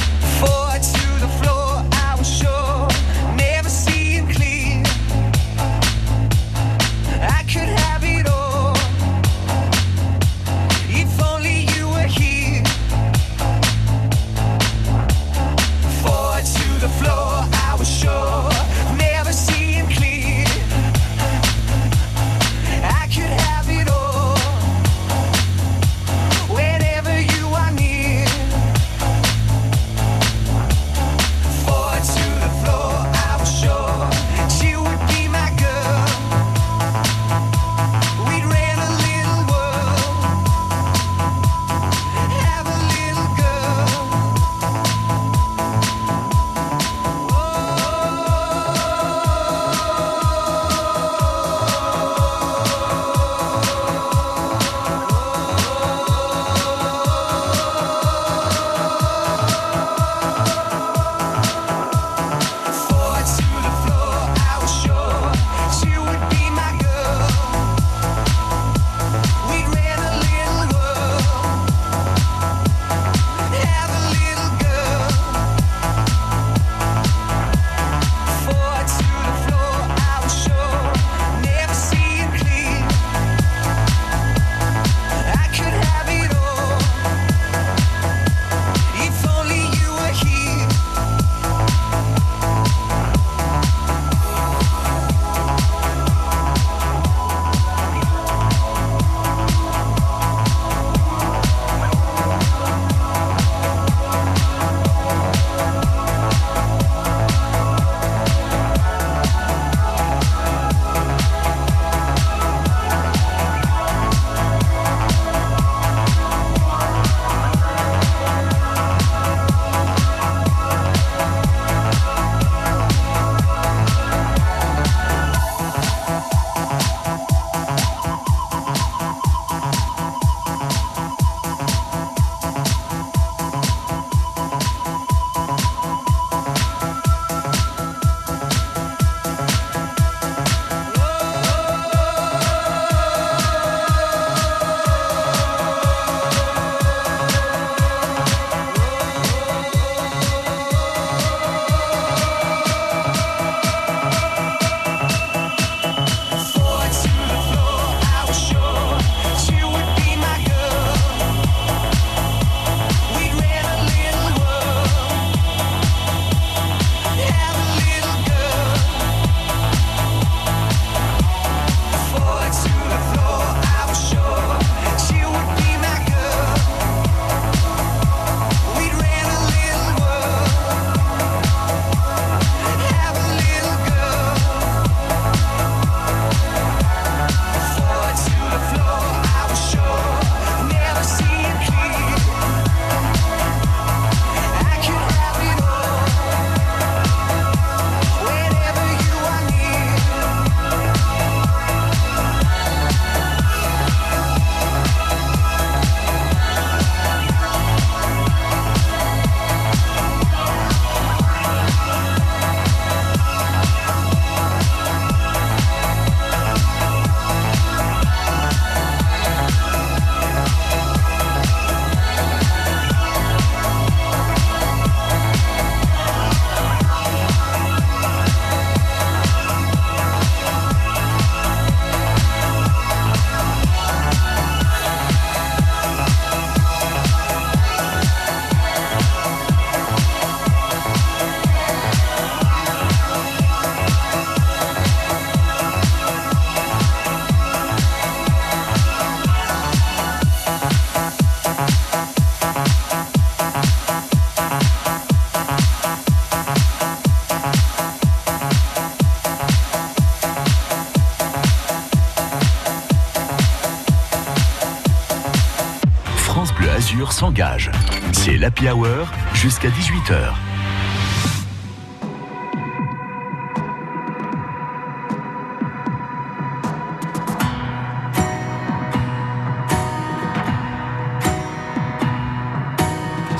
S'engage. C'est l'Happy Hour jusqu'à dix-huit heures.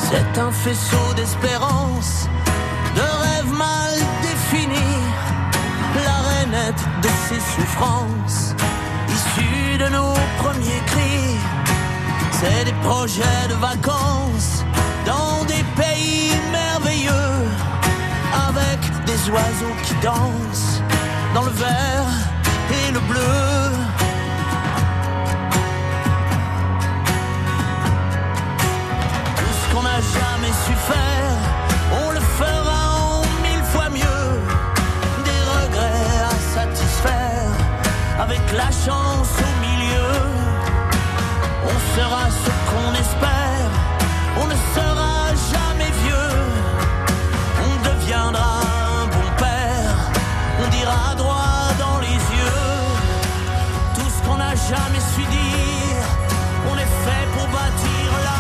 C'est un faisceau d'espérance, de rêves mal définis, l'arénette de ses souffrances, issue de nos premiers cris. C'est des projets de vacances dans des pays merveilleux, avec des oiseaux qui dansent dans le vert et le bleu. On n'a jamais su faire, on le fera en mille fois mieux. Des regrets à satisfaire, avec la chance au milieu. On sera ce qu'on espère, on ne sera jamais vieux. On deviendra un bon père, on dira droit dans les yeux tout ce qu'on n'a jamais su dire. On est fait pour bâtir la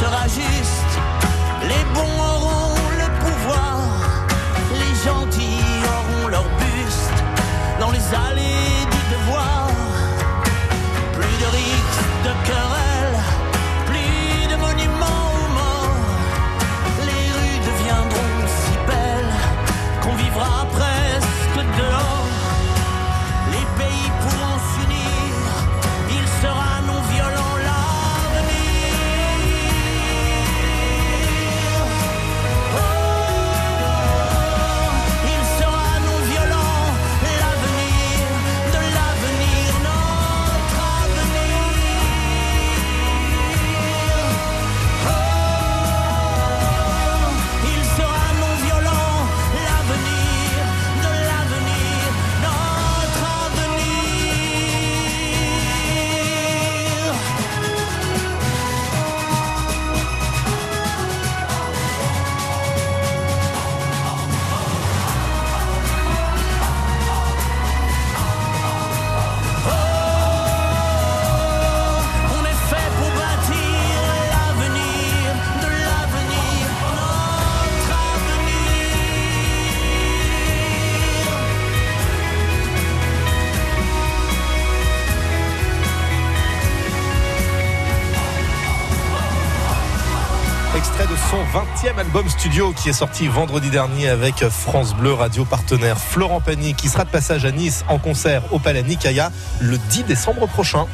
sera juste, les bons auront le pouvoir, les gentils auront leur buste dans les allées du devoir. Plus de rixes, de querelles, plus de monuments aux morts. Les rues deviendront si belles qu'on vivra presque dehors. Les pays pourront s'unir, il sera non violent. vingtième album studio qui est sorti vendredi dernier avec France Bleu, radio partenaire. Florent Pagny qui sera de passage à Nice en concert au Palais Nicaïa le dix décembre prochain.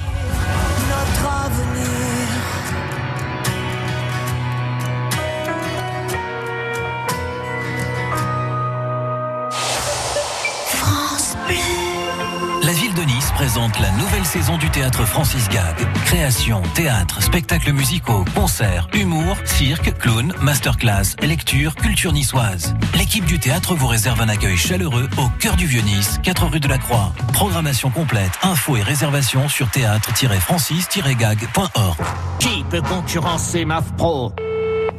Présente la nouvelle saison du théâtre Francis Gag. Création, théâtre, spectacles musicaux, concerts, humour, cirque, clown, masterclass, lecture, culture niçoise. L'équipe du théâtre vous réserve un accueil chaleureux au cœur du Vieux-Nice, quatre rue de la Croix. Programmation complète, infos et réservations sur théâtre tiret francis tiret gag point org. Qui peut concurrencer M A F Pro ?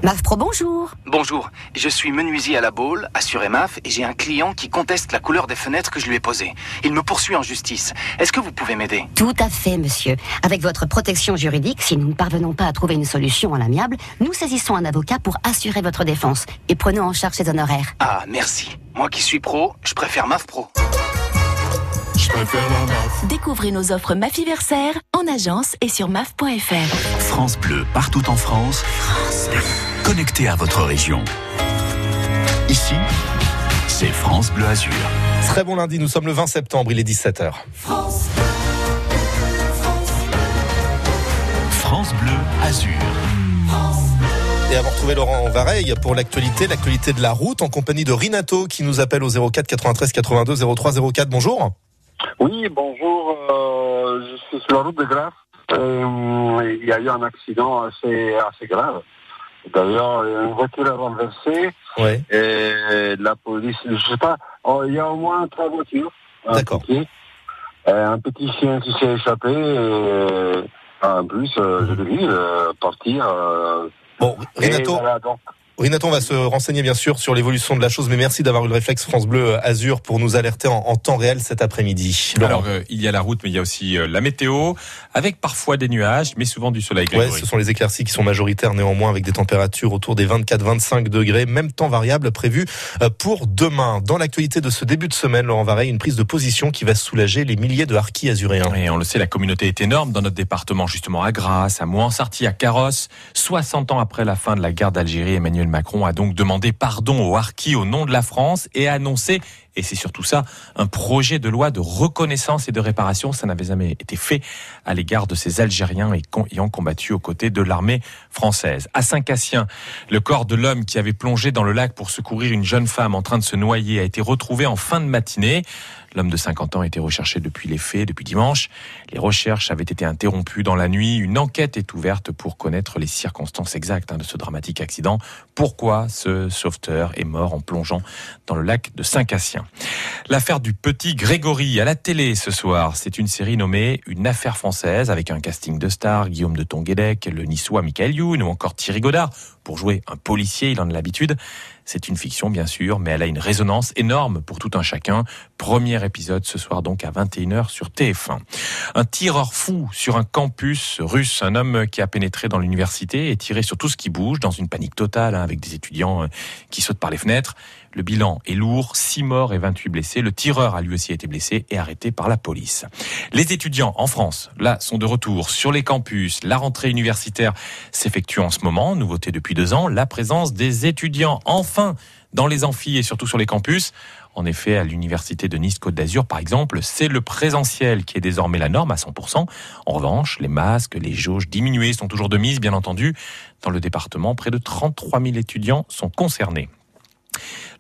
M A F Pro, bonjour. Bonjour, je suis menuisier à la Baule, assuré M A F, et j'ai un client qui conteste la couleur des fenêtres que je lui ai posées. Il me poursuit en justice. Est-ce que vous pouvez m'aider ? Tout à fait, monsieur. Avec votre protection juridique, si nous ne parvenons pas à trouver une solution à l'amiable, nous saisissons un avocat pour assurer votre défense et prenons en charge ses honoraires. Ah, merci. Moi qui suis pro, je préfère M A F Pro. Je préfère la M A F. Découvrez nos offres MAFiversaire en agence et sur M A F point F R. France Bleu, partout en France. France Bleu. Connecté à votre région. Ici, c'est France Bleu Azur. Très bon lundi, nous sommes le vingt septembre, il est dix-sept heures. France Bleu, France Bleu, France Bleu Azur. France Bleu. Et avant de retrouver Laurent Vareille pour l'actualité, l'actualité de la route en compagnie de Rinato qui nous appelle au zéro quatre quatre-vingt-treize quatre-vingt-deux zéro trois zéro quatre. Bonjour. Oui, bonjour. Euh, je suis sur la route de Grasse. Euh, il y a eu un accident assez, assez grave. D'ailleurs, une voiture est renversée, ouais. Et la police, je ne sais pas, oh, il y a au moins trois voitures. Un, D'accord. Petit, un petit chien qui s'est échappé, et, euh, un bus, euh, je devais euh, partir. Euh, bon, Renato, voilà, donc... Renato, on va se renseigner bien sûr sur l'évolution de la chose, mais merci d'avoir eu le réflexe France Bleu Azur pour nous alerter en, en temps réel cet après-midi. Alors, euh, il y a la route, mais il y a aussi euh, la météo, avec parfois des nuages, mais souvent du soleil. Ouais, ce sont les éclaircies qui sont majoritaires néanmoins, avec des températures autour des vingt-quatre à vingt-cinq degrés, même temps variable prévu pour demain. Dans l'actualité de ce début de semaine, Laurent Varey, une prise de position qui va soulager les milliers de harkis azuréens. Et on le sait, la communauté est énorme dans notre département, justement à Grasse, à Mouansarti, à Carrosse. soixante ans après la fin de la guerre d'Algérie, Emmanuel Macron a donc demandé pardon aux harkis au nom de la France et a annoncé, et c'est surtout ça, un projet de loi de reconnaissance et de réparation. Ça n'avait jamais été fait à l'égard de ces Algériens ayant combattu aux côtés de l'armée française. À Saint-Cassien, le corps de l'homme qui avait plongé dans le lac pour secourir une jeune femme en train de se noyer a été retrouvé en fin de matinée. L'homme de cinquante ans était recherché depuis les faits, depuis dimanche. Les recherches avaient été interrompues dans la nuit. Une enquête est ouverte pour connaître les circonstances exactes de ce dramatique accident. Pourquoi ce sauveteur est mort en plongeant dans le lac de Saint-Cassien? L'affaire du petit Grégory à la télé ce soir. C'est une série nommée Une Affaire Française avec un casting de stars, Guillaume de Tonguédec, le niçois Michael Youn ou encore Thierry Godard. Pour jouer un policier, il en a l'habitude. C'est une fiction, bien sûr, mais elle a une résonance énorme pour tout un chacun. Premier épisode ce soir, donc, à vingt et une heures sur T F un. Un tireur fou sur un campus russe. Un homme qui a pénétré dans l'université et tiré sur tout ce qui bouge, dans une panique totale, hein, avec des étudiants euh, qui sautent par les fenêtres. Le bilan est lourd, six morts et vingt-huit blessés. Le tireur a lui aussi été blessé et arrêté par la police. Les étudiants en France, là, sont de retour sur les campus. La rentrée universitaire s'effectue en ce moment. Nouveauté depuis deux ans, la présence des étudiants en Enfin, dans les amphis et surtout sur les campus. En effet, à l'université de Nice Côte d'Azur, par exemple, c'est le présentiel qui est désormais la norme à cent pour cent. En revanche, les masques, les jauges diminuées sont toujours de mise, bien entendu. Dans le département, près de trente-trois mille étudiants sont concernés.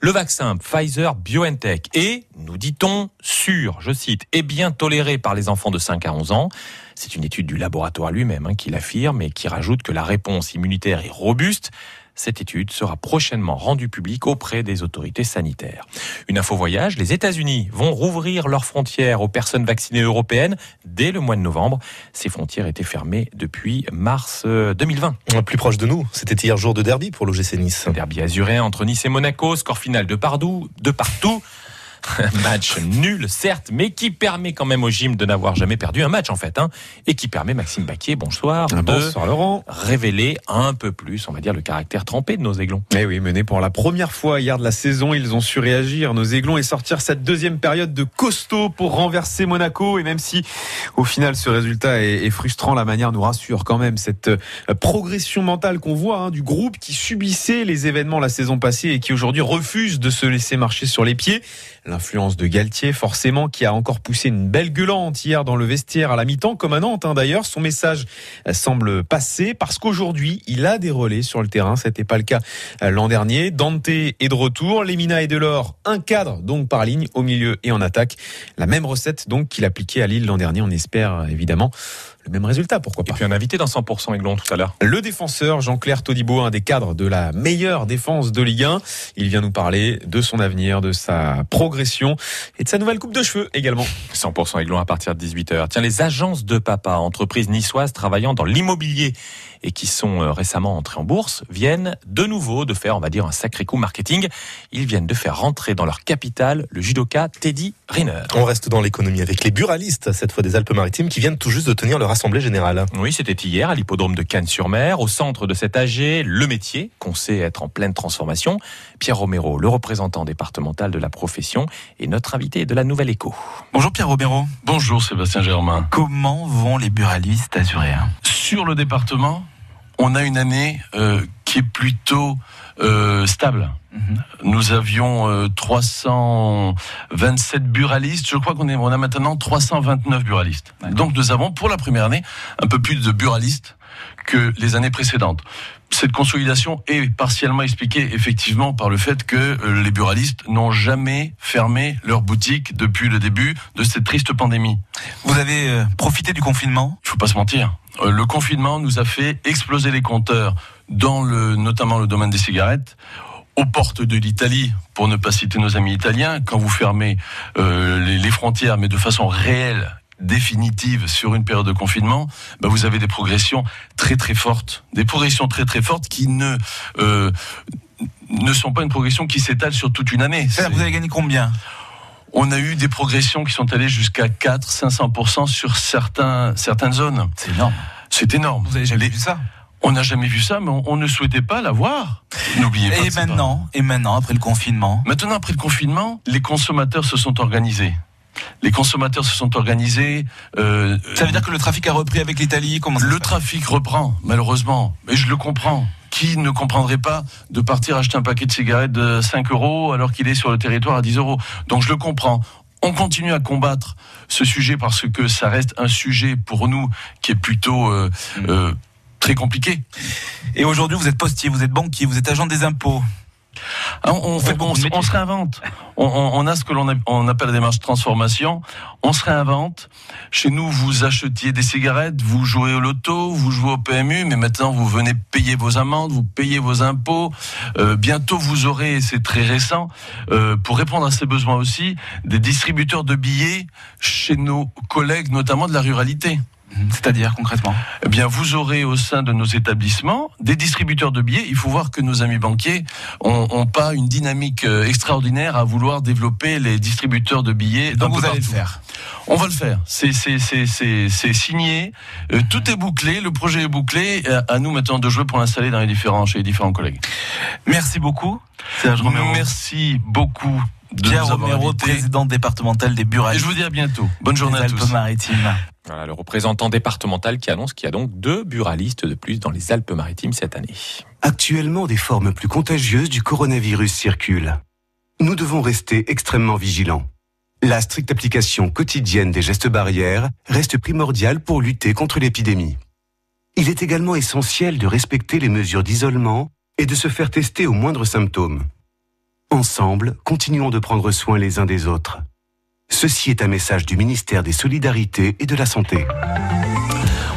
Le vaccin Pfizer-BioNTech est, nous dit-on, sûr, je cite, et bien toléré par les enfants de cinq à onze ans. C'est une étude du laboratoire lui-même hein, qui l'affirme et qui rajoute que la réponse immunitaire est robuste. Cette étude sera prochainement rendue publique auprès des autorités sanitaires. Une info voyage, les États-Unis vont rouvrir leurs frontières aux personnes vaccinées européennes dès le mois de novembre. Ces frontières étaient fermées depuis mars deux mille vingt. Plus proche de nous, c'était hier jour de derby pour l'O G C Nice. Derby azuréen entre Nice et Monaco, score final de, pardou, de partout. Match nul, certes, mais qui permet quand même au gym de n'avoir jamais perdu un match, en fait, hein, et qui permet, Maxime Baquier, bonsoir, ah, de bonsoir, Laurent, révéler un peu plus, on va dire, le caractère trempé de nos Aiglons. Eh oui, menés pour la première fois hier de la saison, ils ont su réagir, nos Aiglons, et sortir cette deuxième période de costaud pour renverser Monaco. Et même si, au final, ce résultat est, est frustrant, la manière nous rassure quand même, cette progression mentale qu'on voit, hein, du groupe qui subissait les événements la saison passée et qui aujourd'hui refuse de se laisser marcher sur les pieds. L'influence de Galtier, forcément, qui a encore poussé une belle gueulante hier dans le vestiaire à la mi-temps, comme à Nantes hein, d'ailleurs. Son message semble passer parce qu'aujourd'hui, il a des relais sur le terrain. C'était pas le cas l'an dernier. Dante est de retour. Lemina et Delors, un cadre donc par ligne, au milieu et en attaque. La même recette donc qu'il appliquait à Lille l'an dernier. On espère évidemment le même résultat, pourquoi pas. Et puis un invité dans cent pour cent Aiglon tout à l'heure. Le défenseur Jean-Claire Todibo, un des cadres de la meilleure défense de Ligue un. Il vient nous parler de son avenir, de sa progression et de sa nouvelle coupe de cheveux également. cent pour cent Aiglon à partir de dix-huit heures. Tiens, les agences de papa, entreprises niçoises travaillant dans l'immobilier et qui sont récemment entrées en bourse, viennent de nouveau de faire, on va dire, un sacré coup marketing. Ils viennent de faire rentrer dans leur capitale le judoka Teddy Riner. On reste dans l'économie avec les buralistes, cette fois des Alpes-Maritimes, qui viennent tout juste de tenir leur Assemblée Générale. Oui, c'était hier à l'hippodrome de Cannes-sur-Mer, au centre de cet A G, le métier qu'on sait être en pleine transformation. Pierre Romero, le représentant départemental de la profession, est notre invité de la Nouvelle Écho. Bonjour Pierre Romero. Bonjour Sébastien Germain. Comment vont les buralistes azuréens ? Sur le département, on a une année euh, qui est plutôt euh, stable. Mm-hmm. Nous avions euh, trois cent vingt-sept buralistes. Je crois qu'on est, on a maintenant trois cent vingt-neuf buralistes. D'accord. Donc nous avons pour la première année un peu plus de buralistes que les années précédentes. Cette consolidation est partiellement expliquée effectivement par le fait que les buralistes n'ont jamais fermé leur boutique depuis le début de cette triste pandémie. Vous avez euh, profité du confinement ? Il ne faut pas se mentir. Euh, le confinement nous a fait exploser les compteurs, dans le, notamment le domaine des cigarettes, aux portes de l'Italie, pour ne pas citer nos amis italiens. Quand vous fermez euh, les, les frontières, mais de façon réelle définitive sur une période de confinement, bah vous avez des progressions très très fortes, des progressions très très fortes qui ne euh, ne sont pas une progression qui s'étale sur toute une année. C'est... Vous avez gagné combien ? On a eu des progressions qui sont allées jusqu'à quatre à cinq cents pour cent sur certains, certaines zones. C'est énorme. C'est énorme. Vous n'avez jamais Les... vu ça ? On n'a jamais vu ça, mais on, on ne souhaitait pas l'avoir. N'oubliez pas. Et maintenant, pas... et maintenant, après le confinement. Maintenant, après le confinement, les consommateurs se sont organisés. Les consommateurs se sont organisés. Euh, ça veut dire que le trafic a repris avec l'Italie. Comment ça se passe ? Le trafic reprend, malheureusement, et je le comprends. Qui ne comprendrait pas de partir acheter un paquet de cigarettes de cinq euros alors qu'il est sur le territoire à dix euros ? Donc je le comprends. On continue à combattre ce sujet parce que ça reste un sujet pour nous qui est plutôt euh, mmh. euh, très compliqué. Et aujourd'hui, vous êtes postier, vous êtes banquier, vous êtes agent des impôts. On, on, fait, on, on se réinvente. On, on, on a ce que l'on a, on appelle la démarche transformation. On se réinvente. Chez nous, vous achetiez des cigarettes, vous jouez au loto, vous jouez au P M U, mais maintenant vous venez payer vos amendes, vous payez vos impôts. Euh, bientôt, vous aurez, c'est très récent, euh, pour répondre à ces besoins aussi, des distributeurs de billets chez nos collègues, notamment de la ruralité. C'est-à-dire, concrètement ? Eh bien, vous aurez au sein de nos établissements des distributeurs de billets. Il faut voir que nos amis banquiers ont, ont pas une dynamique extraordinaire à vouloir développer les distributeurs de billets. Donc, vous allez le faire. On va le faire. C'est, c'est, c'est, c'est, c'est signé. Euh, tout est bouclé. Le projet est bouclé. À nous maintenant de jouer pour l'installer dans les différents, chez les différents collègues. Merci beaucoup. Serge Romero. Merci beaucoup. Pierre Romero, président départemental des Buralistes. Et je vous dis à bientôt. Bonne journée à tous. Alpes-Maritimes. Voilà, le représentant départemental qui annonce qu'il y a donc deux buralistes de plus dans les Alpes-Maritimes cette année. Actuellement, des formes plus contagieuses du coronavirus circulent. Nous devons rester extrêmement vigilants. La stricte application quotidienne des gestes barrières reste primordiale pour lutter contre l'épidémie. Il est également essentiel de respecter les mesures d'isolement et de se faire tester aux moindres symptômes. Ensemble, continuons de prendre soin les uns des autres. Ceci est un message du ministère des Solidarités et de la Santé.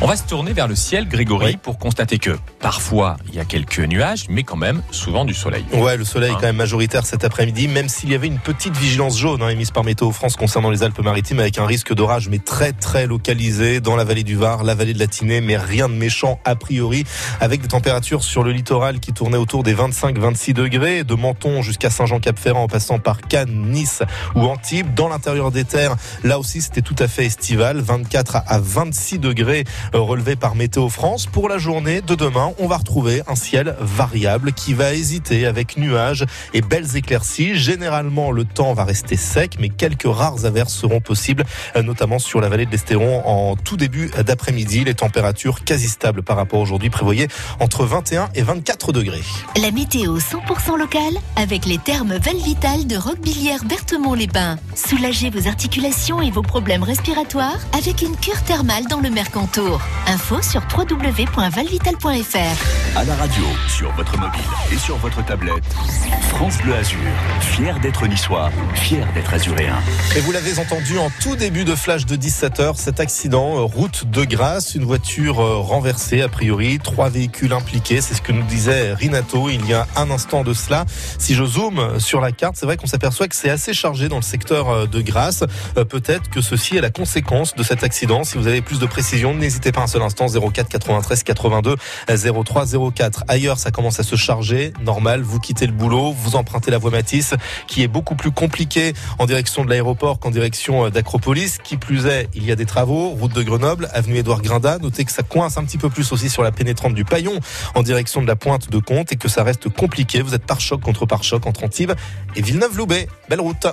On va se tourner vers le ciel, Grégory, oui. pour constater que parfois il y a quelques nuages, mais quand même souvent du soleil. Ouais, le soleil hein. est quand même majoritaire cet après-midi, même s'il y avait une petite vigilance jaune hein, émise par Météo France concernant les Alpes-Maritimes, avec un risque d'orage, mais très très localisé dans la vallée du Var, la vallée de la Tinée, mais rien de méchant a priori, avec des températures sur le littoral qui tournaient autour des vingt-cinq vingt-six degrés, de Menton jusqu'à Saint-Jean-Cap-Ferrand, en passant par Cannes, Nice ou Antibes. Dans l'intérieur des terres, là aussi c'était tout à fait estival, vingt-quatre à vingt-six degrés relevé par Météo France. Pour la journée de demain, on va retrouver un ciel variable qui va hésiter avec nuages et belles éclaircies. Généralement, le temps va rester sec, mais quelques rares averses seront possibles, notamment sur la vallée de l'Estéron en tout début d'après-midi. Les températures quasi stables par rapport à aujourd'hui, prévoyées entre vingt et un et vingt-quatre degrés. La météo cent pour cent locale avec les thermes Valvital de Roquebillière-Berthemont-les-Bains. Soulagez vos articulations et vos problèmes respiratoires avec une cure thermale dans le Mercantour. Info sur w w w point valvital point f r. À la radio, sur votre mobile et sur votre tablette, France Bleu Azur, fier d'être niçois, fier d'être azuréen. Et vous l'avez entendu en tout début de flash de dix-sept heures, cet accident route de Grasse, une voiture renversée a priori, trois véhicules impliqués, c'est ce que nous disait Rinato il y a un instant de cela. Si je zoome sur la carte, c'est vrai qu'on s'aperçoit que c'est assez chargé dans le secteur de Grasse. Peut-être que ceci est la conséquence de cet accident. Si vous avez plus de précisions, n'hésitez pas un seul instant, zéro quatre quatre-vingt-treize quatre-vingt-deux zéro trois zéro quatre. Ailleurs, ça commence à se charger, normal, vous quittez le boulot, vous empruntez la voie Matisse, qui est beaucoup plus compliquée en direction de l'aéroport qu'en direction d'Acropolis. Qui plus est, il y a des travaux, route de Grenoble, avenue Édouard Grinda. Notez que ça coince un petit peu plus aussi sur la pénétrante du Paillon, en direction de la Pointe de Comte, et que ça reste compliqué. Vous êtes pare-choc contre pare-choc entre Antibes et Villeneuve-Loubet. Belle route.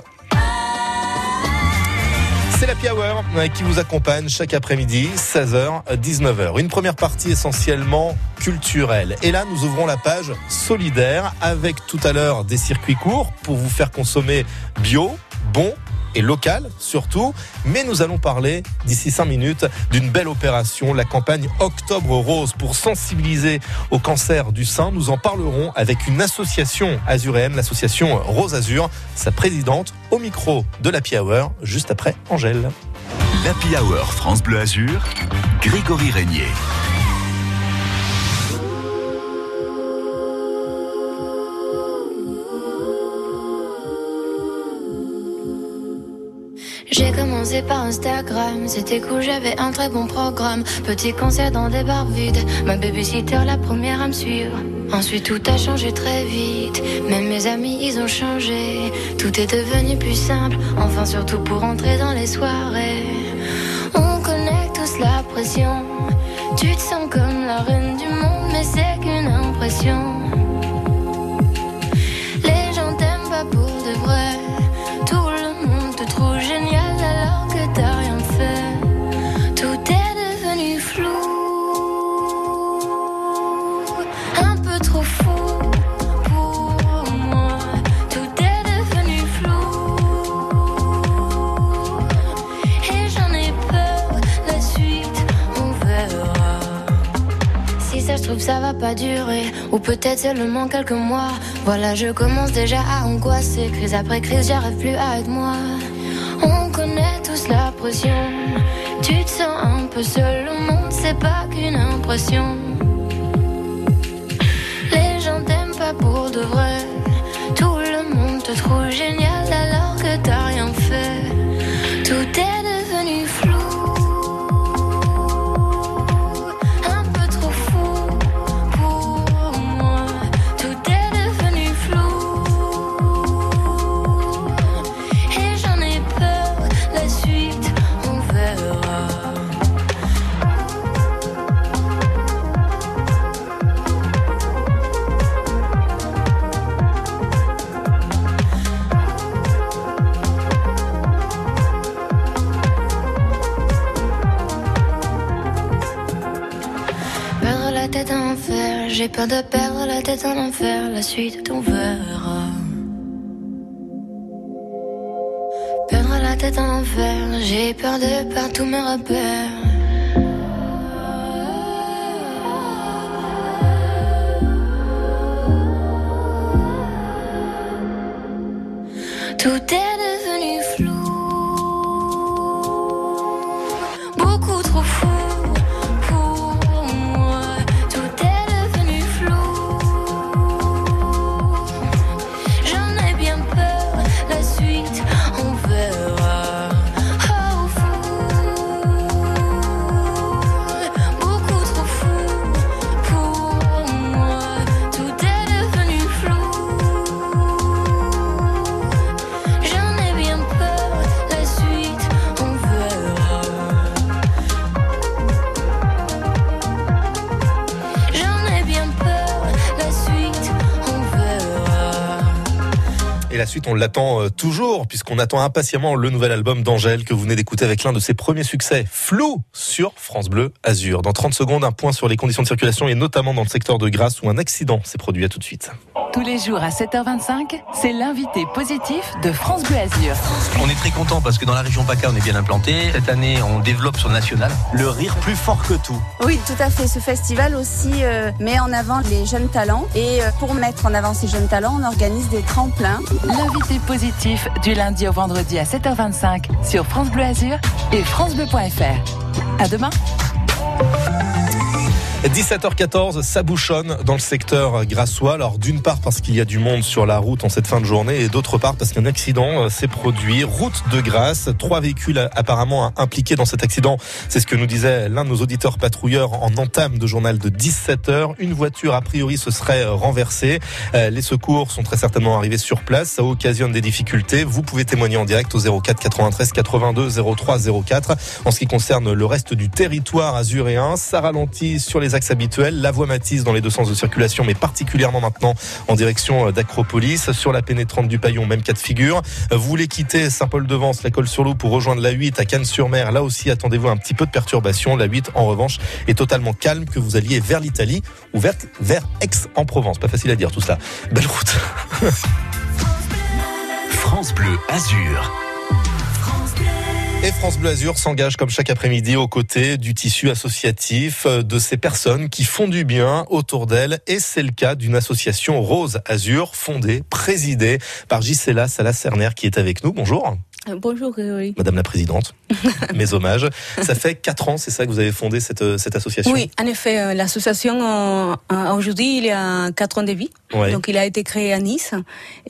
C'est l'Happy Hour qui vous accompagne chaque après-midi, seize heures, dix-neuf heures. Une première partie essentiellement culturelle. Et là, nous ouvrons la page solidaire avec tout à l'heure des circuits courts pour vous faire consommer bio, bon et local surtout. Mais nous allons parler d'ici cinq minutes d'une belle opération, la campagne Octobre Rose pour sensibiliser au cancer du sein. Nous en parlerons avec une association azuréenne, l'association Rose Azur, sa présidente, au micro de l'Happy Hour, juste après Angèle. L'Happy Hour France Bleu Azur, Grégory Régnier. J'ai commencé par Instagram, c'était cool, j'avais un très bon programme. Petit concert dans des bars vides, ma babysitter la première à me suivre. Ensuite tout a changé très vite, même mes amis ils ont changé. Tout est devenu plus simple, enfin surtout pour entrer dans les soirées. On connecte tous la pression, tu te sens comme la reine du monde, mais c'est qu'une impression. Les gens t'aiment pas pour de vrai, tout le monde te trouve génial alors que t'as rien fait. Tout est devenu flou, trop fou pour moi, tout est devenu flou et j'en ai peur, la suite on verra. Si ça se trouve ça va pas durer, ou peut-être seulement quelques mois. Voilà je commence déjà à angoisser, crise après crise j'arrive plus à être moi. On connaît tous la pression, tu te sens un peu seul, le monde c'est pas qu'une impression. Pour de vrai, tout le monde te trouve génial alors que t'as rien fait. Tout est devenu flou, un peu trop fou pour moi. Tout est devenu flou et j'en ai peur, la suite on verra. J'ai peur de perdre la tête en enfer, la suite on verra. Perdre la tête en enfer, j'ai peur de perdre tous mes repères. Tout est devenu flou, beaucoup trop fou. On l'attend toujours, puisqu'on attend impatiemment le nouvel album d'Angèle que vous venez d'écouter avec l'un de ses premiers succès, Flou, sur France Bleu Azur. Dans trente secondes, un point sur les conditions de circulation et notamment dans le secteur de Grasse où un accident s'est produit. À tout de suite. Tous les jours à sept heures vingt-cinq, c'est l'invité positif de France Bleu Azur. On est très content parce que dans la région PACA, on est bien implanté. Cette année, on développe sur le national le rire plus fort que tout. Oui, tout à fait. Ce festival aussi euh, met en avant les jeunes talents et euh, pour mettre en avant ces jeunes talents, on organise des tremplins. L'invité positif du lundi au vendredi à sept heures vingt-cinq sur France Bleu Azur et francebleu point fr. À demain. dix-sept heures quatorze, ça bouchonne dans le secteur grassois. Alors d'une part parce qu'il y a du monde sur la route en cette fin de journée et d'autre part parce qu'un accident s'est produit. Route de Grasse, trois véhicules apparemment impliqués dans cet accident. C'est ce que nous disait l'un de nos auditeurs patrouilleurs en entame de journal de dix-sept heures. Une voiture a priori se serait renversée. Les secours sont très certainement arrivés sur place. Ça occasionne des difficultés. Vous pouvez témoigner en direct au zéro quatre quatre-vingt-treize quatre-vingt-deux zéro trois zéro quatre. En ce qui concerne le reste du territoire azuréen, ça ralentit sur les axes habituels, la voie Matisse dans les deux sens de circulation, mais particulièrement maintenant en direction d'Acropolis, sur la pénétrante du Paillon, même cas de figure. Vous voulez quitter Saint-Paul-de-Vence, la Colle-sur-Loup pour rejoindre la huit à Cannes-sur-Mer, là aussi attendez-vous un petit peu de perturbation. La huit en revanche est totalement calme, que vous alliez vers l'Italie ou vers, vers Aix-en-Provence. Pas facile à dire tout cela. Belle route. France Bleu Azur. Et France Bleu Azur s'engage comme chaque après-midi aux côtés du tissu associatif, de ces personnes qui font du bien autour d'elles. Et c'est le cas d'une association Rose Azur, fondée, présidée par Gisela Salas-Cerner qui est avec nous. Bonjour. Bonjour Grégory. Madame la Présidente, mes hommages. Ça fait quatre ans, c'est ça, que vous avez fondé cette, cette association? Oui, en effet, l'association, aujourd'hui, il y a quatre ans de vie. Ouais. Donc, il a été créé à Nice.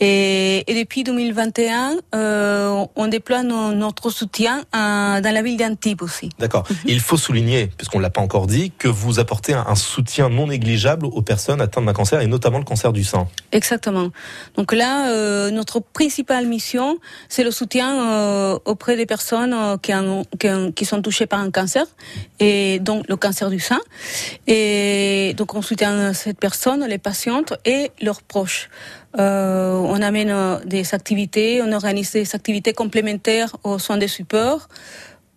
Et, et depuis deux mille vingt et un, euh, on déploie no, notre soutien à, dans la ville d'Antibes aussi. D'accord. Mm-hmm. Il faut souligner, puisqu'on ne l'a pas encore dit, que vous apportez un, un soutien non négligeable aux personnes atteintes d'un cancer, et notamment le cancer du sein. Exactement. Donc là, euh, notre principale mission, c'est le soutien auprès des personnes qui, en, qui, en, qui sont touchées par un cancer, et donc le cancer du sein. Et donc on soutient cette personne, les patientes et leurs proches. Euh, on amène des activités, on organise des activités complémentaires aux soins de support.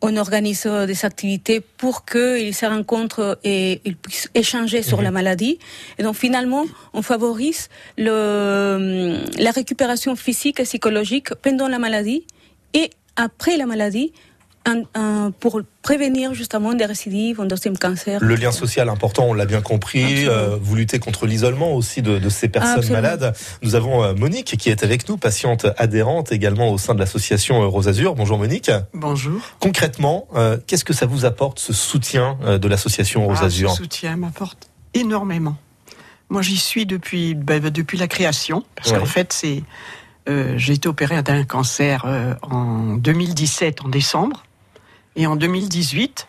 On organise des activités pour qu'ils se rencontrent et ils puissent échanger sur mmh. la maladie. Et donc finalement, on favorise le, la récupération physique et psychologique pendant la maladie et après la maladie, un, un, pour prévenir justement des récidives, un deuxième cancer. Le lien social important, on l'a bien compris. Euh, vous luttez contre l'isolement aussi de, de ces personnes Absolument. malades. Nous avons Monique qui est avec nous, patiente adhérente également au sein de l'association Rose Azur. Bonjour Monique. Bonjour. Concrètement, euh, qu'est-ce que ça vous apporte, ce soutien de l'association Rose ah, Azur? Ce soutien m'apporte énormément. Moi, j'y suis depuis, bah, depuis la création, parce ouais. qu'en fait, c'est... Euh, j'ai été opérée d'un cancer euh, en deux mille dix-sept, en décembre. Et en deux mille dix-huit,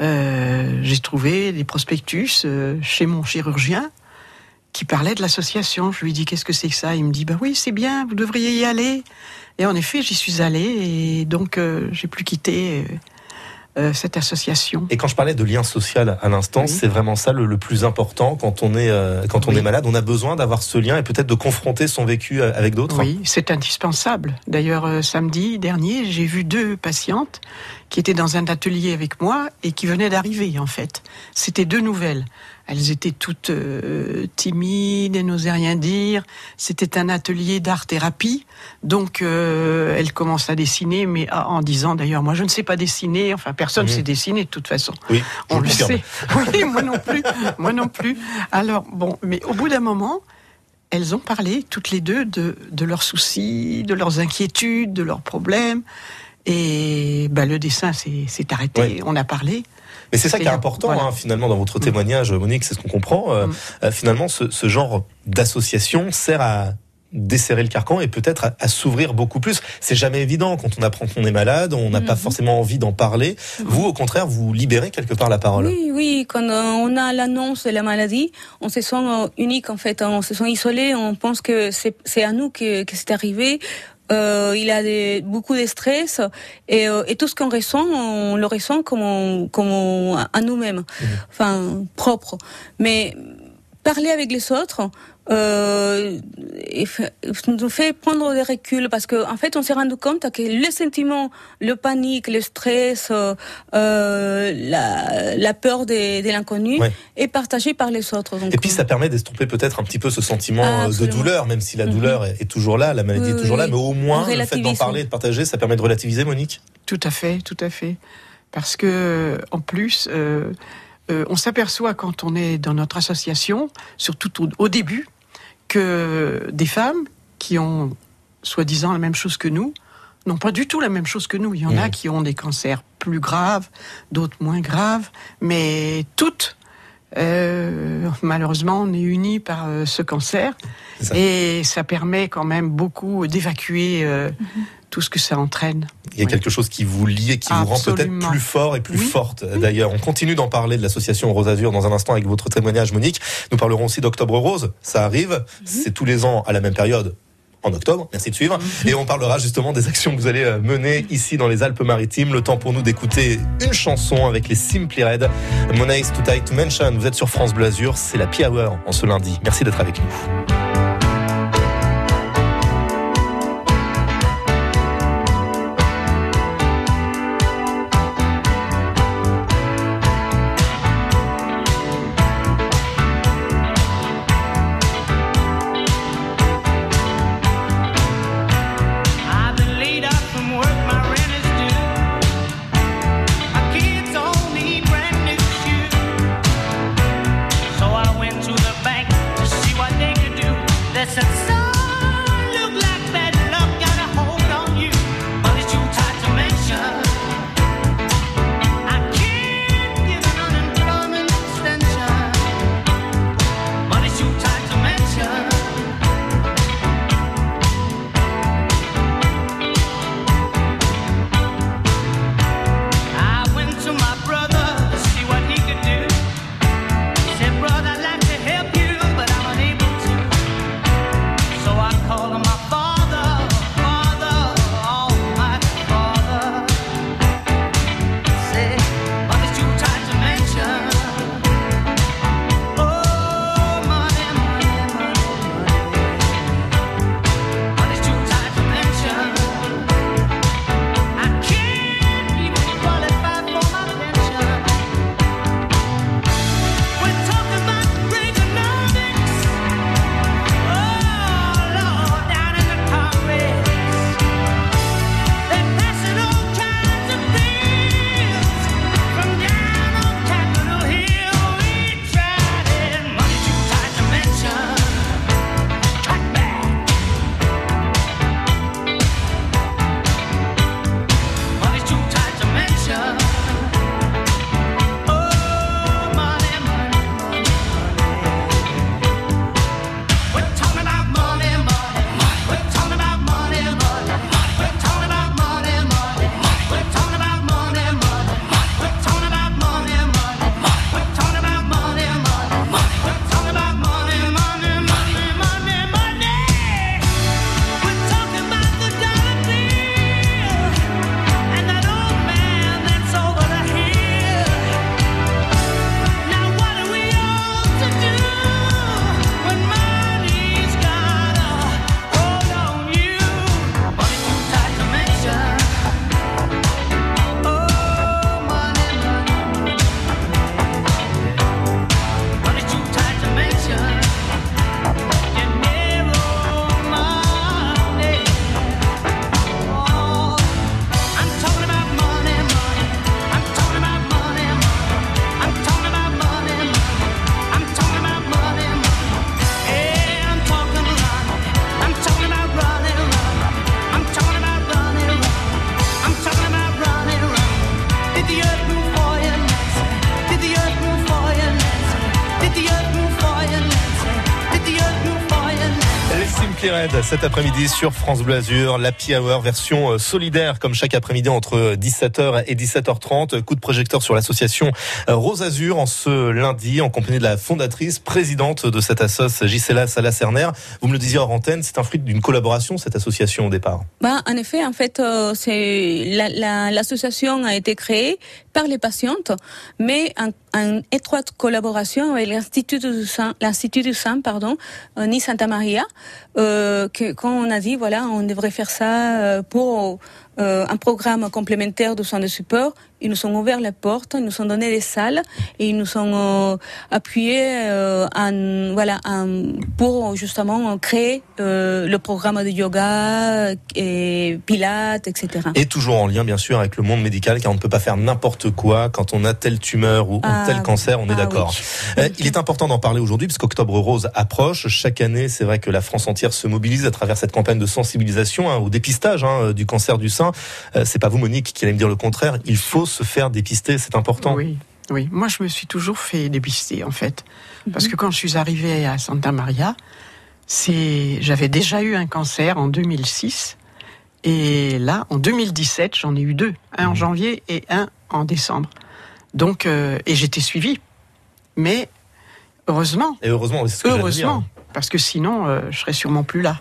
euh, j'ai trouvé des prospectus euh, chez mon chirurgien qui parlait de l'association. Je lui ai dit, qu'est-ce que c'est que ça? Il me dit, bah oui, c'est bien, vous devriez y aller. Et en effet, j'y suis allée et donc euh, j'ai plus quitté... Euh, Euh, cette association. Et quand je parlais de lien social à l'instant, oui. c'est vraiment ça le, le plus important quand on est euh, quand oui. on est malade. On a besoin d'avoir ce lien et peut-être de confronter son vécu avec d'autres. Oui, c'est indispensable. D'ailleurs, euh, samedi dernier, j'ai vu deux patientes qui étaient dans un atelier avec moi et qui venaient d'arriver en fait. C'était deux nouvelles. Elles étaient toutes euh, timides, elles n'osaient rien dire. C'était un atelier d'art-thérapie. Donc, euh, elles commencent à dessiner, mais à, en disant d'ailleurs, moi je ne sais pas dessiner. Enfin, personne ne mmh. sait dessiner de toute façon. Oui, on le sait. Oui, moi non plus. Moi non plus. Alors, bon, mais au bout d'un moment, elles ont parlé toutes les deux de, de leurs soucis, de leurs inquiétudes, de leurs problèmes. Et bah, le dessin s'est, s'est arrêté. Oui. On a parlé. Mais c'est ça qui est important, voilà. hein, finalement, dans votre témoignage, Monique, c'est ce qu'on comprend. Euh, mm. euh, finalement, ce, ce genre d'association sert à desserrer le carcan et peut-être à, à s'ouvrir beaucoup plus. C'est jamais évident quand on apprend qu'on est malade, on n'a mm. pas forcément envie d'en parler. Mm. Vous, au contraire, vous libérez quelque part la parole. Oui, oui, quand on a l'annonce de la maladie, on se sent unique, en fait, on se sent isolé, on pense que c'est, c'est à nous que, que c'est arrivé. Euh, il a des, beaucoup de stress et, euh, et tout ce qu'on ressent, on le ressent comme, on, comme on, à nous-mêmes, mmh. enfin propre. Mais parler avec les autres euh, nous fait prendre des reculs parce qu'en en fait, on s'est rendu compte que les sentiments, le panique, le stress, euh, la, la peur de, de l'inconnu ouais. est partagé par les autres. Donc, et puis, ça permet d'estomper peut-être un petit peu ce sentiment ah, de douleur, même si la douleur mm-hmm. est toujours là, la maladie oui, est toujours oui. là, mais au moins, le fait d'en parler et de partager, ça permet de relativiser, Monique? Tout à fait, tout à fait. Parce que, en plus... Euh, Euh, on s'aperçoit quand on est dans notre association, surtout au, au début, que des femmes qui ont soi-disant la même chose que nous, n'ont pas du tout la même chose que nous. Il y en mmh. a qui ont des cancers plus graves, d'autres moins graves, mais toutes, euh, malheureusement, on est unies par euh, ce cancer. Ça. Et ça permet quand même beaucoup d'évacuer euh, mmh. tout ce que ça entraîne. Il y a oui. quelque chose qui vous lie et qui Absolument. vous rend peut-être plus fort et plus oui. forte. D'ailleurs, on continue d'en parler de l'association Rose Azur dans un instant avec votre témoignage, Monique. Nous parlerons aussi d'Octobre Rose. Ça arrive, mm-hmm. c'est tous les ans à la même période. En octobre, merci de suivre. Mm-hmm. Et on parlera justement des actions que vous allez mener ici dans les Alpes-Maritimes. Le temps pour nous d'écouter une chanson avec les Simply Red. Money's Too Tight to Mention. Vous êtes sur France Bleu Azur. C'est la Happy Hour en ce lundi. Merci d'être avec nous. To the bank to see what they could do. Simply Red cet après-midi sur France Bleu Azur, l'Happy Hour version solidaire comme chaque après-midi entre dix-sept heures et dix-sept heures trente. Coup de projecteur sur l'association Rose Azur en ce lundi en compagnie de la fondatrice, présidente de cette assoce, Gisela Salas-Herner. Vous me le disiez hors antenne, c'est un fruit d'une collaboration cette association au départ. Bah, en effet, en fait, euh, c'est la, la, l'association a été créée par les patientes, mais en, en étroite collaboration avec l'Institut du Sang, l'Institut du Sang, pardon, Nice Santa Maria, euh, que, quand on a dit, voilà, on devrait faire ça pour euh, un programme complémentaire de soins de support, ils nous ont ouvert la porte, ils nous ont donné des salles et ils nous ont euh, appuyé euh, en, voilà, en, pour justement créer euh, le programme de yoga et pilates, et cetera. Et toujours en lien, bien sûr, avec le monde médical, car on ne peut pas faire n'importe quoi quand on a telle tumeur ou ah, tel cancer, on est ah, d'accord. Oui. Euh, il est important d'en parler aujourd'hui, parce qu'Octobre Rose approche. Chaque année, c'est vrai que la France entière se mobilise à travers cette campagne de sensibilisation hein, au dépistage hein, du cancer du sein. Euh, c'est pas vous, Monique, qui allez me dire le contraire. Il faut se faire dépister, c'est important. Oui, oui. Moi, je me suis toujours fait dépister, en fait. Mm-hmm. Parce que quand je suis arrivée à Santa Maria, c'est... j'avais déjà eu un cancer en deux mille six. Et là, en deux mille dix-sept, j'en ai eu deux. Un mm-hmm. en janvier et un en décembre. Donc, euh... et j'étais suivie. Mais heureusement. Et heureusement, c'est ce que heureusement, parce que sinon, euh, je serais sûrement plus là.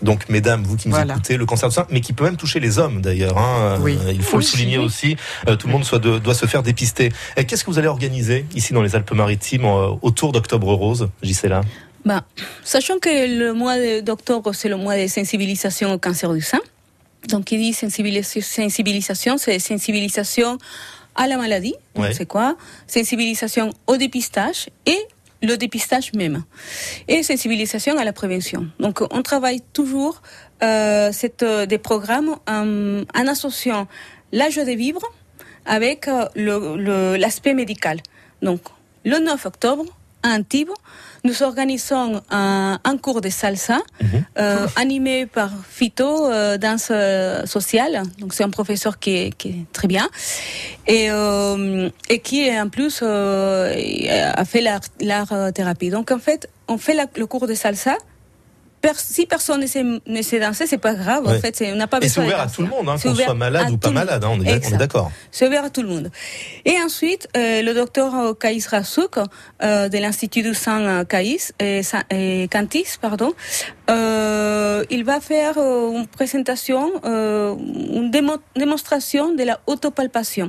Donc, mesdames, vous qui nous voilà. écoutez, le cancer du sein, mais qui peut même toucher les hommes d'ailleurs. Hein. Oui. Il faut oui, le souligner oui. aussi. Euh, tout le monde soit de, doit se faire dépister. Et qu'est-ce que vous allez organiser ici dans les Alpes-Maritimes euh, autour d'Octobre Rose, Gisela? Bah, sachant que le mois d'octobre, c'est le mois de sensibilisation au cancer du sein. Donc, qui dit sensibilisation, c'est sensibilisation à la maladie. Ouais. C'est quoi? Sensibilisation au dépistage et le dépistage même, et sensibilisation à la prévention. Donc, on travaille toujours euh, cette, des programmes euh, en associant l'âge de vivre avec euh, le, le, l'aspect médical. Donc, le neuf octobre, à Antibes, nous organisons un, un cours de salsa mmh. euh, animé par Fito, euh, danse euh, sociale. Donc c'est un professeur qui est, qui est très bien et, euh, et qui en plus euh, a fait l'art, l'art thérapie. Donc en fait, on fait la, le cours de salsa. Si personne ne sait, ne sait danser, c'est pas grave. Ouais. En fait, c'est, on n'a pas besoin. Et c'est ouvert à tout le monde, hein, qu'on soit malade ou pas malade. Hein, on, est, on est d'accord. C'est ouvert à tout le monde. Et ensuite, euh, le docteur Kaïs Rasouk euh, de l'Institut du Sang Kaïs et, et Cantis, pardon, euh, il va faire euh, une présentation, euh, une démo- démonstration de la autopalpation.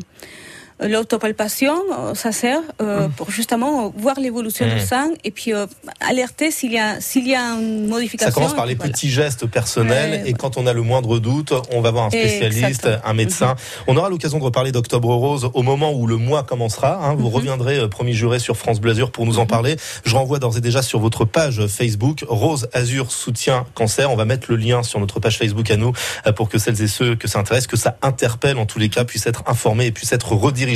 L'autopalpation, ça sert euh, mmh. pour justement voir l'évolution mmh. du sang et puis euh, alerter s'il y a s'il y a une modification. Ça commence par les voilà. petits gestes personnels ouais, et ouais. quand on a le moindre doute, on va voir un spécialiste, Exactement. un médecin. Mmh. On aura l'occasion de reparler d'Octobre Rose au moment où le mois commencera. Hein. Vous mmh. reviendrez, euh, promis juré, sur France Bleu Azur pour nous en parler. Je renvoie d'ores et déjà sur votre page Facebook, Rose Azur soutien cancer. On va mettre le lien sur notre page Facebook à nous euh, pour que celles et ceux que ça intéresse, que ça interpelle en tous les cas, puissent être informés et puissent être redirigés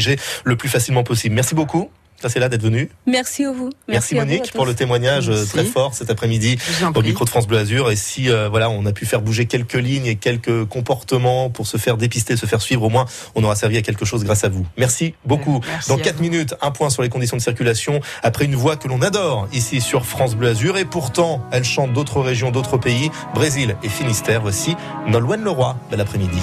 le plus facilement possible. Merci beaucoup, Gisela, d'être venue. Merci à vous. Merci, Merci Monique vous pour le témoignage Merci. très fort cet après-midi au micro de France Bleu Azur. Et si euh, voilà, on a pu faire bouger quelques lignes et quelques comportements pour se faire dépister, se faire suivre, au moins on aura servi à quelque chose grâce à vous. Merci beaucoup. Merci. Dans quatre minutes, un point sur les conditions de circulation après une voix que l'on adore ici sur France Bleu Azur. Et pourtant, elle chante d'autres régions, d'autres pays, Brésil et Finistère. Voici Nolwenn Leroy. Bel après-midi.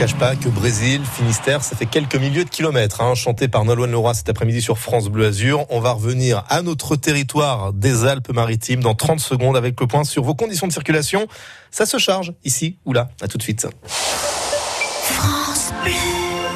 cache pas que Brésil, Finistère, ça fait quelques milliers de kilomètres, hein, chanté par Nolwenn Leroy cet après-midi sur France Bleu Azur. On va revenir à notre territoire des Alpes-Maritimes dans trente secondes avec le point sur vos conditions de circulation. Ça se charge ici ou là. À tout de suite. France Bleu.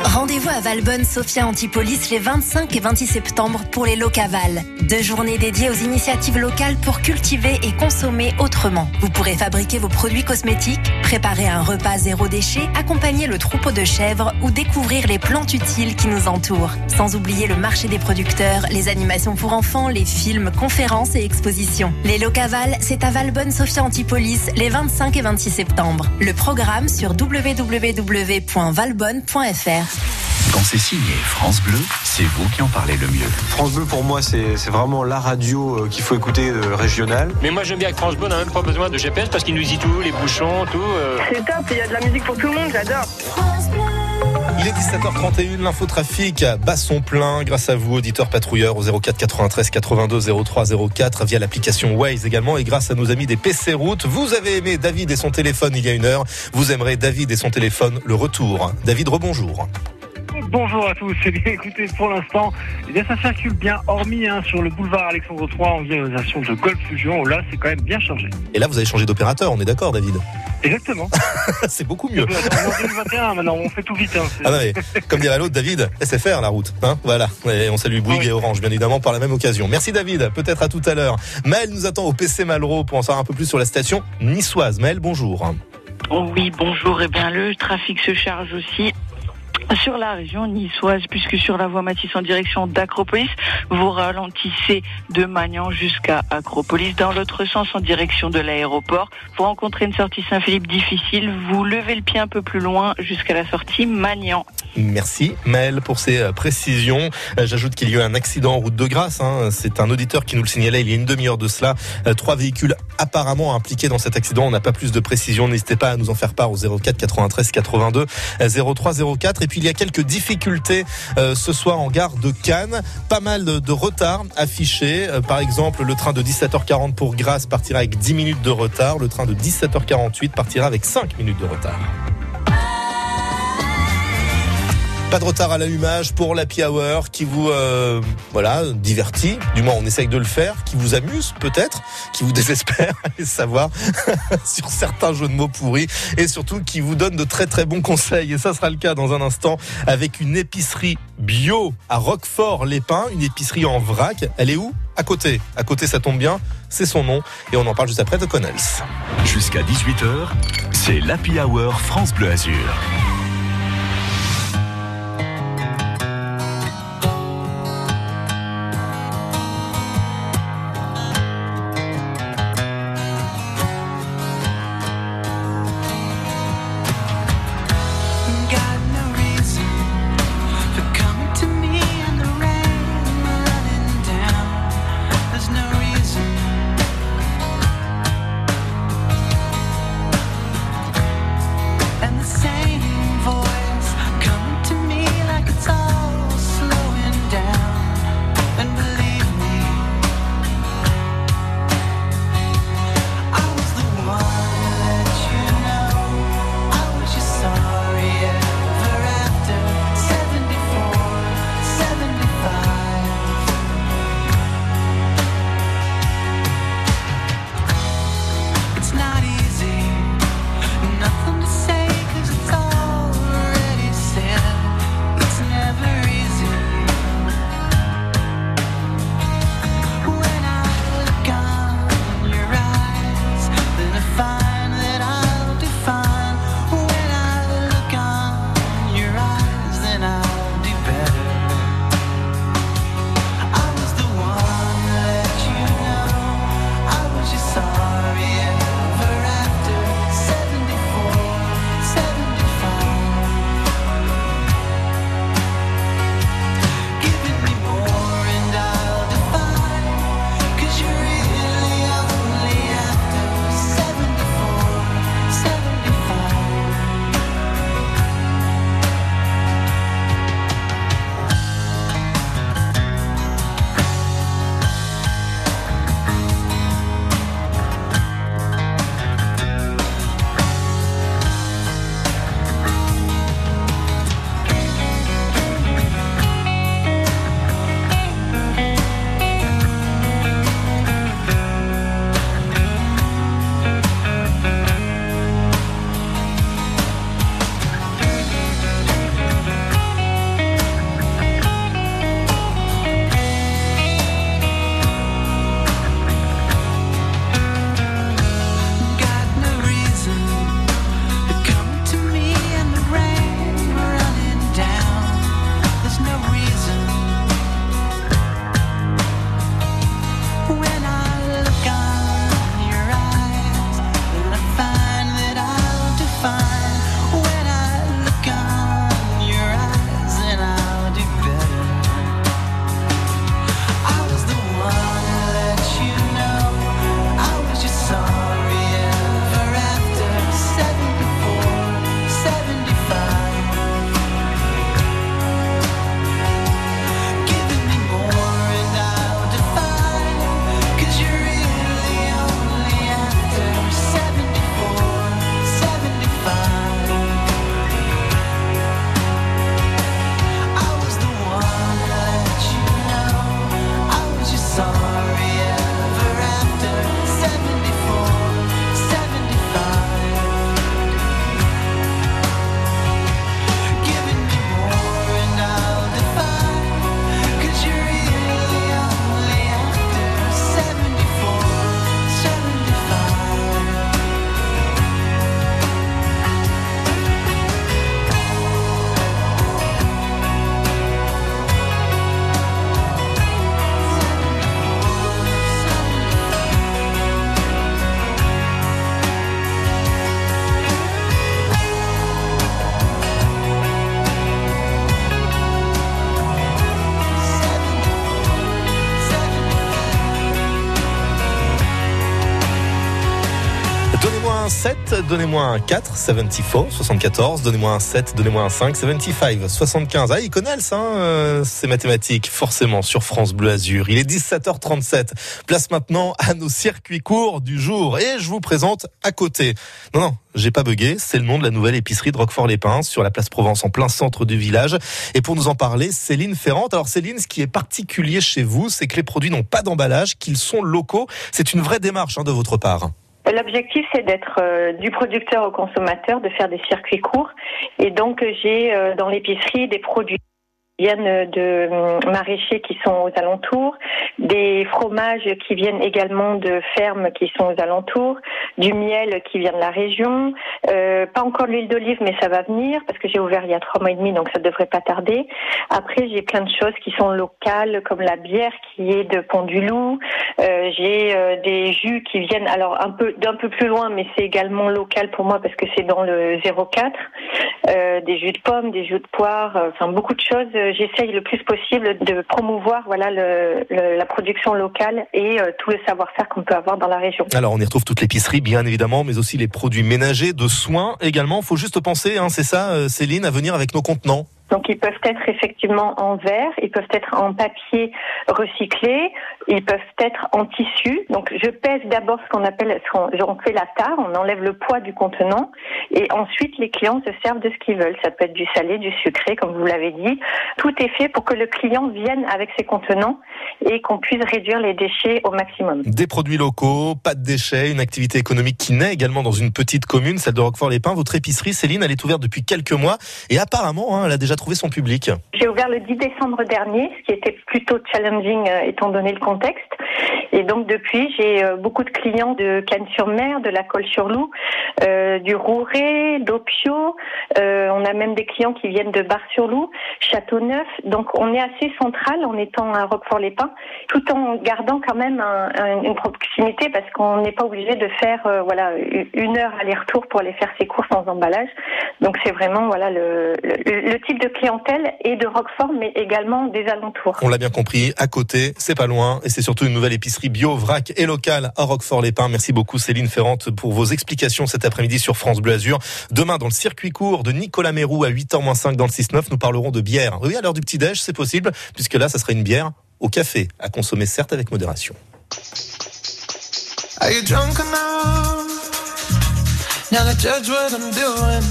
Rendez-vous à Valbonne-Sophia Antipolis les vingt-cinq et vingt-six septembre pour les Locavals. Deux journées dédiées aux initiatives locales pour cultiver et consommer autrement. Vous pourrez fabriquer vos produits cosmétiques, préparer un repas zéro déchet, accompagner le troupeau de chèvres ou découvrir les plantes utiles qui nous entourent. Sans oublier le marché des producteurs, les animations pour enfants, les films, conférences et expositions. Les Locavals, c'est à Valbonne-Sophia Antipolis les vingt-cinq et vingt-six septembre. Le programme sur w w w point valbonne point f r. Quand c'est signé France Bleu, c'est vous qui en parlez le mieux. France Bleu, pour moi, c'est, c'est vraiment la radio qu'il faut écouter euh, régionale. Mais moi, j'aime bien que France Bleu n'a même pas besoin de G P S parce qu'il nous dit tout, les bouchons, tout. Euh... C'est top, il y a de la musique pour tout le monde, j'adore. France Bleu. Il est dix-sept heures trente et une, l'infotrafic bat son plein grâce à vous, auditeurs patrouilleurs, au zéro quatre quatre-vingt-treize quatre-vingt-deux zéro trois zéro quatre, via l'application Waze également, et grâce à nos amis des P C Route. Vous avez aimé David et son téléphone il y a une heure, vous aimerez David et son téléphone, le retour. David, rebonjour. Bonjour à tous, eh bien écoutez, pour l'instant, eh bien, ça circule bien, hormis hein, sur le boulevard Alexandre trois en direction de Golfe Fusion, là c'est quand même bien chargé. Et là vous avez changé d'opérateur, on est d'accord David ? Exactement. C'est beaucoup mieux. En deux mille vingt et un maintenant, on fait tout vite. Hein, ah ouais, comme dirait l'autre David, c'est faire la route. Hein, voilà, et on salue Bouygues ouais. et Orange bien évidemment par la même occasion. Merci David, peut-être à tout à l'heure. Maël nous attend au P C Malraux pour en savoir un peu plus sur la station niçoise. Maël, bonjour. Oh oui, bonjour, et eh bien le trafic se charge aussi sur la région niçoise, puisque sur la voie Matisse en direction d'Acropolis, vous ralentissez de Magnan jusqu'à Acropolis. Dans l'autre sens, en direction de l'aéroport, vous rencontrez une sortie Saint-Philippe difficile. Vous levez le pied un peu plus loin jusqu'à la sortie Magnan. Merci Maël pour ces précisions. J'ajoute qu'il y a eu un accident en route de Grasse. Hein. C'est un auditeur qui nous le signalait il y a une demi-heure de cela. Trois véhicules apparemment impliqués dans cet accident. On n'a pas plus de précisions. N'hésitez pas à nous en faire part au zéro quatre quatre-vingt-treize quatre-vingt-deux zéro trois zéro quatre. Et puis il y a quelques difficultés euh, ce soir en gare de Cannes. Pas mal de, de retard affiché. Euh, par exemple, le train de dix-sept heures quarante pour Grasse partira avec dix minutes de retard. Le train de dix-sept heures quarante-huit partira avec cinq minutes de retard. Pas de retard à l'allumage pour l'Happy Hour qui vous euh, voilà, divertit, du moins on essaye de le faire, qui vous amuse peut-être, qui vous désespère, allez savoir, sur certains jeux de mots pourris, et surtout qui vous donne de très très bons conseils. Et ça sera le cas dans un instant avec une épicerie bio à Roquefort-les-Pins, une épicerie en vrac. Elle est où ? À côté. À côté, ça tombe bien, c'est son nom, et on en parle juste après de Connells. Jusqu'à dix-huit heures, c'est l'Happy Hour France Bleu Azur. Say Donnez-moi un sept, donnez-moi un quatre, soixante-quatorze, soixante-quatorze, donnez-moi un sept, donnez-moi un cinq, soixante-quinze, soixante-quinze. Ah, il connaît ça, hein, ces mathématiques, forcément, sur France Bleu Azur. Il est dix-sept heures trente-sept. Place maintenant à nos circuits courts du jour. Et je vous présente à côté. Non, non, j'ai pas bugué. C'est le nom de la nouvelle épicerie de Roquefort-les-Pins, sur la place Provence, en plein centre du village. Et pour nous en parler, Céline Ferrand. Alors Céline, ce qui est particulier chez vous, c'est que les produits n'ont pas d'emballage, qu'ils sont locaux. C'est une vraie démarche, hein, de votre part. L'objectif, c'est d'être euh, du producteur au consommateur, de faire des circuits courts. Et donc, j'ai euh, dans l'épicerie des produits qui viennent de maraîchers qui sont aux alentours, des fromages qui viennent également de fermes qui sont aux alentours, du miel qui vient de la région, euh, pas encore de l'huile d'olive, mais ça va venir parce que j'ai ouvert il y a trois mois et demi, donc ça devrait pas tarder. Après, j'ai plein de choses qui sont locales, comme la bière qui est de Pont-du-Loup, euh, j'ai euh, des jus qui viennent alors un peu d'un peu plus loin, mais c'est également local pour moi parce que c'est dans le zéro quatre, euh, des jus de pommes, des jus de poire, euh, enfin beaucoup de choses. J'essaye le plus possible de promouvoir, voilà, le, le, la production locale et euh, tout le savoir-faire qu'on peut avoir dans la région. Alors, on y retrouve toute l'épicerie, bien évidemment, mais aussi les produits ménagers, de soins également. Il faut juste penser, hein, c'est ça, Céline, à venir avec nos contenants. Donc, ils peuvent être effectivement en verre, ils peuvent être en papier recyclé, ils peuvent être en tissu. Donc, je pèse d'abord ce qu'on appelle, ce qu'on, on fait la tare, on enlève le poids du contenant et ensuite, les clients se servent de ce qu'ils veulent. Ça peut être du salé, du sucré, comme vous l'avez dit. Tout est fait pour que le client vienne avec ses contenants et qu'on puisse réduire les déchets au maximum. Des produits locaux, pas de déchets, une activité économique qui naît également dans une petite commune, celle de Roquefort-les-Pins. Votre épicerie, Céline, elle est ouverte depuis quelques mois et apparemment, hein, elle a déjà trouver son public. J'ai ouvert le dix décembre dernier, ce qui était plutôt challenging euh, étant donné le contexte. Et donc depuis, j'ai euh, beaucoup de clients de Cannes-sur-Mer, de la Colle-sur-Loup, euh, du Rouret, d'Opio. Euh, on a même des clients qui viennent de Bar-sur-Loup, Châteauneuf. Donc on est assez central en étant à Roquefort-les-Pins, tout en gardant quand même un, un, une proximité parce qu'on n'est pas obligé de faire euh, voilà, une heure aller-retour pour aller faire ses courses sans emballage. Donc c'est vraiment, voilà, le, le, le type de de clientèle et de Roquefort, mais également des alentours. On l'a bien compris, à côté, c'est pas loin, et c'est surtout une nouvelle épicerie bio, vrac et locale à Roquefort-les-Pins. Merci beaucoup Céline Ferrand pour vos explications cet après-midi sur France Bleu Azur. Demain, dans le circuit court de Nicolas Méroux à huit heures moins cinq dans le six neuf, nous parlerons de bière. Oui, à l'heure du petit-déj, c'est possible, puisque là, ça serait une bière au café, à consommer certes avec modération. Are you drunk enough? Now to judge what I'm doing.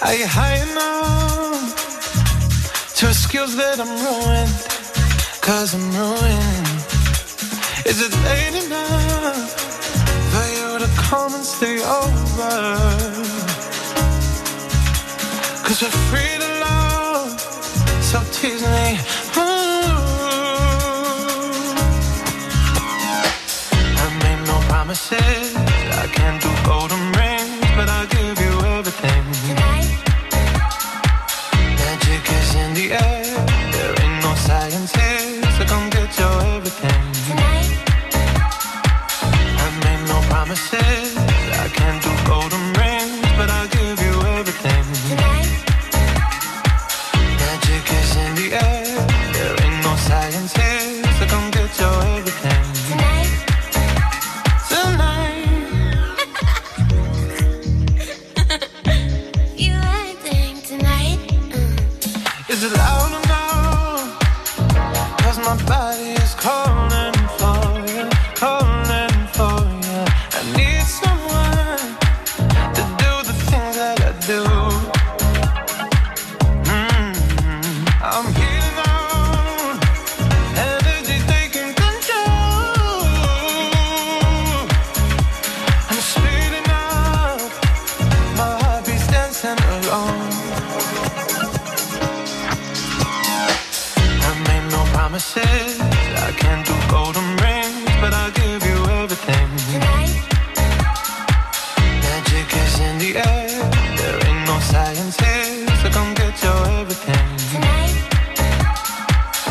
Are you high enough to excuse that I'm ruined? Cause I'm ruined. Is it late enough for you to come and stay over? Cause we're free to love, so tease me. Ooh. I made no promises, I can't do golden rings, but I'll give you everything. I can't do golden rings, but I'll give you everything. Tonight. Magic is in the air. There ain't no science here, so come get your everything. Tonight. Tonight. You acting tonight. Mm. Is it loud or no? Cause my body is calling for you, calling. I can't do golden rings, but I'll give you everything. Tonight. Magic is in the air. There ain't no science here, so come get your everything. Tonight.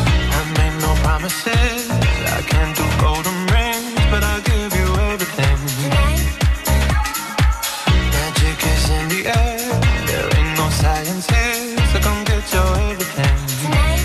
I made no promises. I can't do golden rings, but I'll give you everything. Tonight. Magic is in the air. There ain't no science here, so come get your everything. Tonight.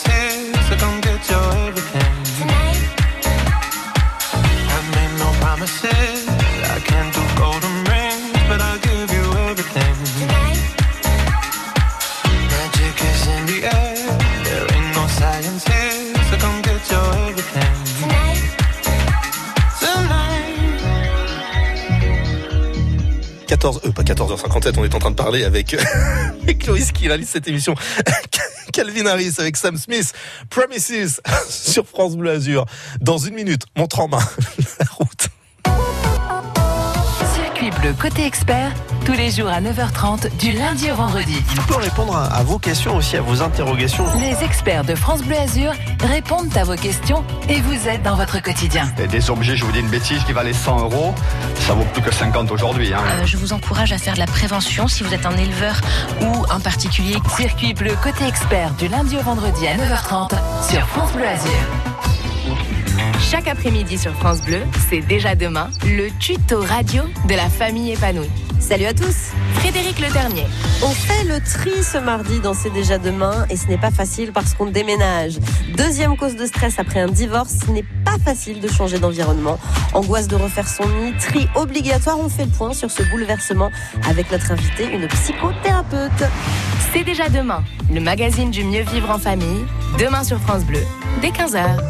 everything's here, so come get your everything. Tonight I made no promises, I can't do golden rings, but I'll give you everything. Tonight magic is in the air, there ain't no science here, so come get your everything. Tonight, tonight. quatorze, euh, pas quatorze heures cinquante-sept, on est en train de parler avec Chloïs qui réalise cette émission. Calvin Harris avec Sam Smith, Promises sur France Bleu Azur. Dans une minute, montre en main la route. Circuit bleu côté expert, tous les jours à neuf heures trente du lundi au vendredi. Il peut répondre à, à vos questions aussi, à vos interrogations. Les experts de France Bleu Azur répondent à vos questions et vous aident dans votre quotidien. Et des objets, je vous dis une bêtise, qui valait cent euros, ça vaut plus que cinquante aujourd'hui. Hein. Euh, je vous encourage à faire de la prévention si vous êtes un éleveur ou un particulier. Circuit bleu côté expert du lundi au vendredi à neuf heures trente sur France Bleu Azur. Chaque après-midi sur France Bleu, c'est déjà demain, le tuto radio de la famille épanouie. Salut à tous, Frédéric Le Dernier. On fait le tri ce mardi dans C'est déjà demain et ce n'est pas facile parce qu'on déménage. Deuxième cause de stress après un divorce, ce n'est pas facile de changer d'environnement. Angoisse de refaire son nid, tri obligatoire, on fait le point sur ce bouleversement avec notre invitée, une psychothérapeute. C'est déjà demain, le magazine du mieux vivre en famille, demain sur France Bleu, dès quinze heures.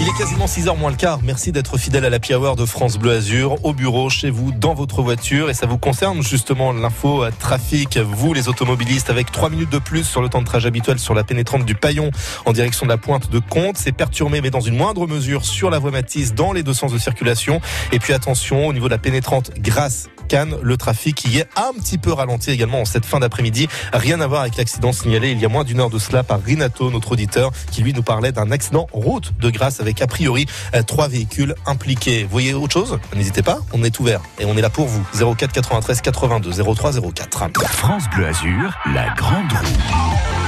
Il est quasiment six heures moins le quart. Merci d'être fidèle à l'Happy Hour de France Bleu Azur, au bureau, chez vous, dans votre voiture. Et ça vous concerne justement l'info trafic, vous les automobilistes, avec trois minutes de plus sur le temps de trajet habituel sur la pénétrante du Paillon en direction de la pointe de Comte. C'est perturbé, mais dans une moindre mesure sur la voie Matisse, dans les deux sens de circulation. Et puis attention, au niveau de la pénétrante Grasse Cannes, le trafic y est un petit peu ralenti également en cette fin d'après-midi. Rien à voir avec l'accident signalé il y a moins d'une heure de cela par Rinato, notre auditeur, qui lui nous parlait d'un accident route de Grasse avec a priori trois véhicules impliqués. Vous voyez autre chose ? N'hésitez pas, on est ouvert et on est là pour vous. zéro quatre quatre-vingt-treize quatre-vingt-deux zéro trois zéro quatre. France Bleu Azur, la grande roue.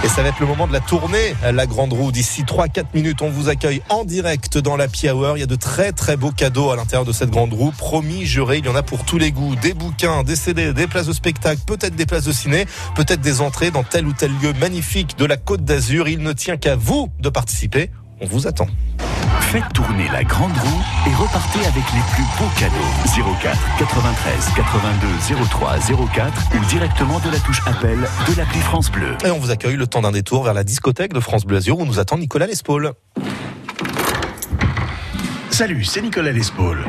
Et ça va être le moment de la tournée, la grande roue. D'ici trois à quatre minutes, on vous accueille en direct dans l'Happy Hour. Il y a de très très beaux cadeaux à l'intérieur de cette grande roue. Promis, juré, il y en a pour tous les goûts. Des bouquins, des C D, des places de spectacle, peut-être des places de ciné, peut-être des entrées dans tel ou tel lieu magnifique de la Côte d'Azur. Il ne tient qu'à vous de participer. On vous attend. Faites tourner la grande roue et repartez avec les plus beaux cadeaux. zéro quatre quatre-vingt-treize quatre-vingt-deux zéro trois zéro quatre ou directement de la touche appel de l'appli France Bleu. Et on vous accueille le temps d'un détour vers la discothèque de France Bleu Azur où nous attend Nicolas Lespaul. Salut, c'est Nicolas Lespaul.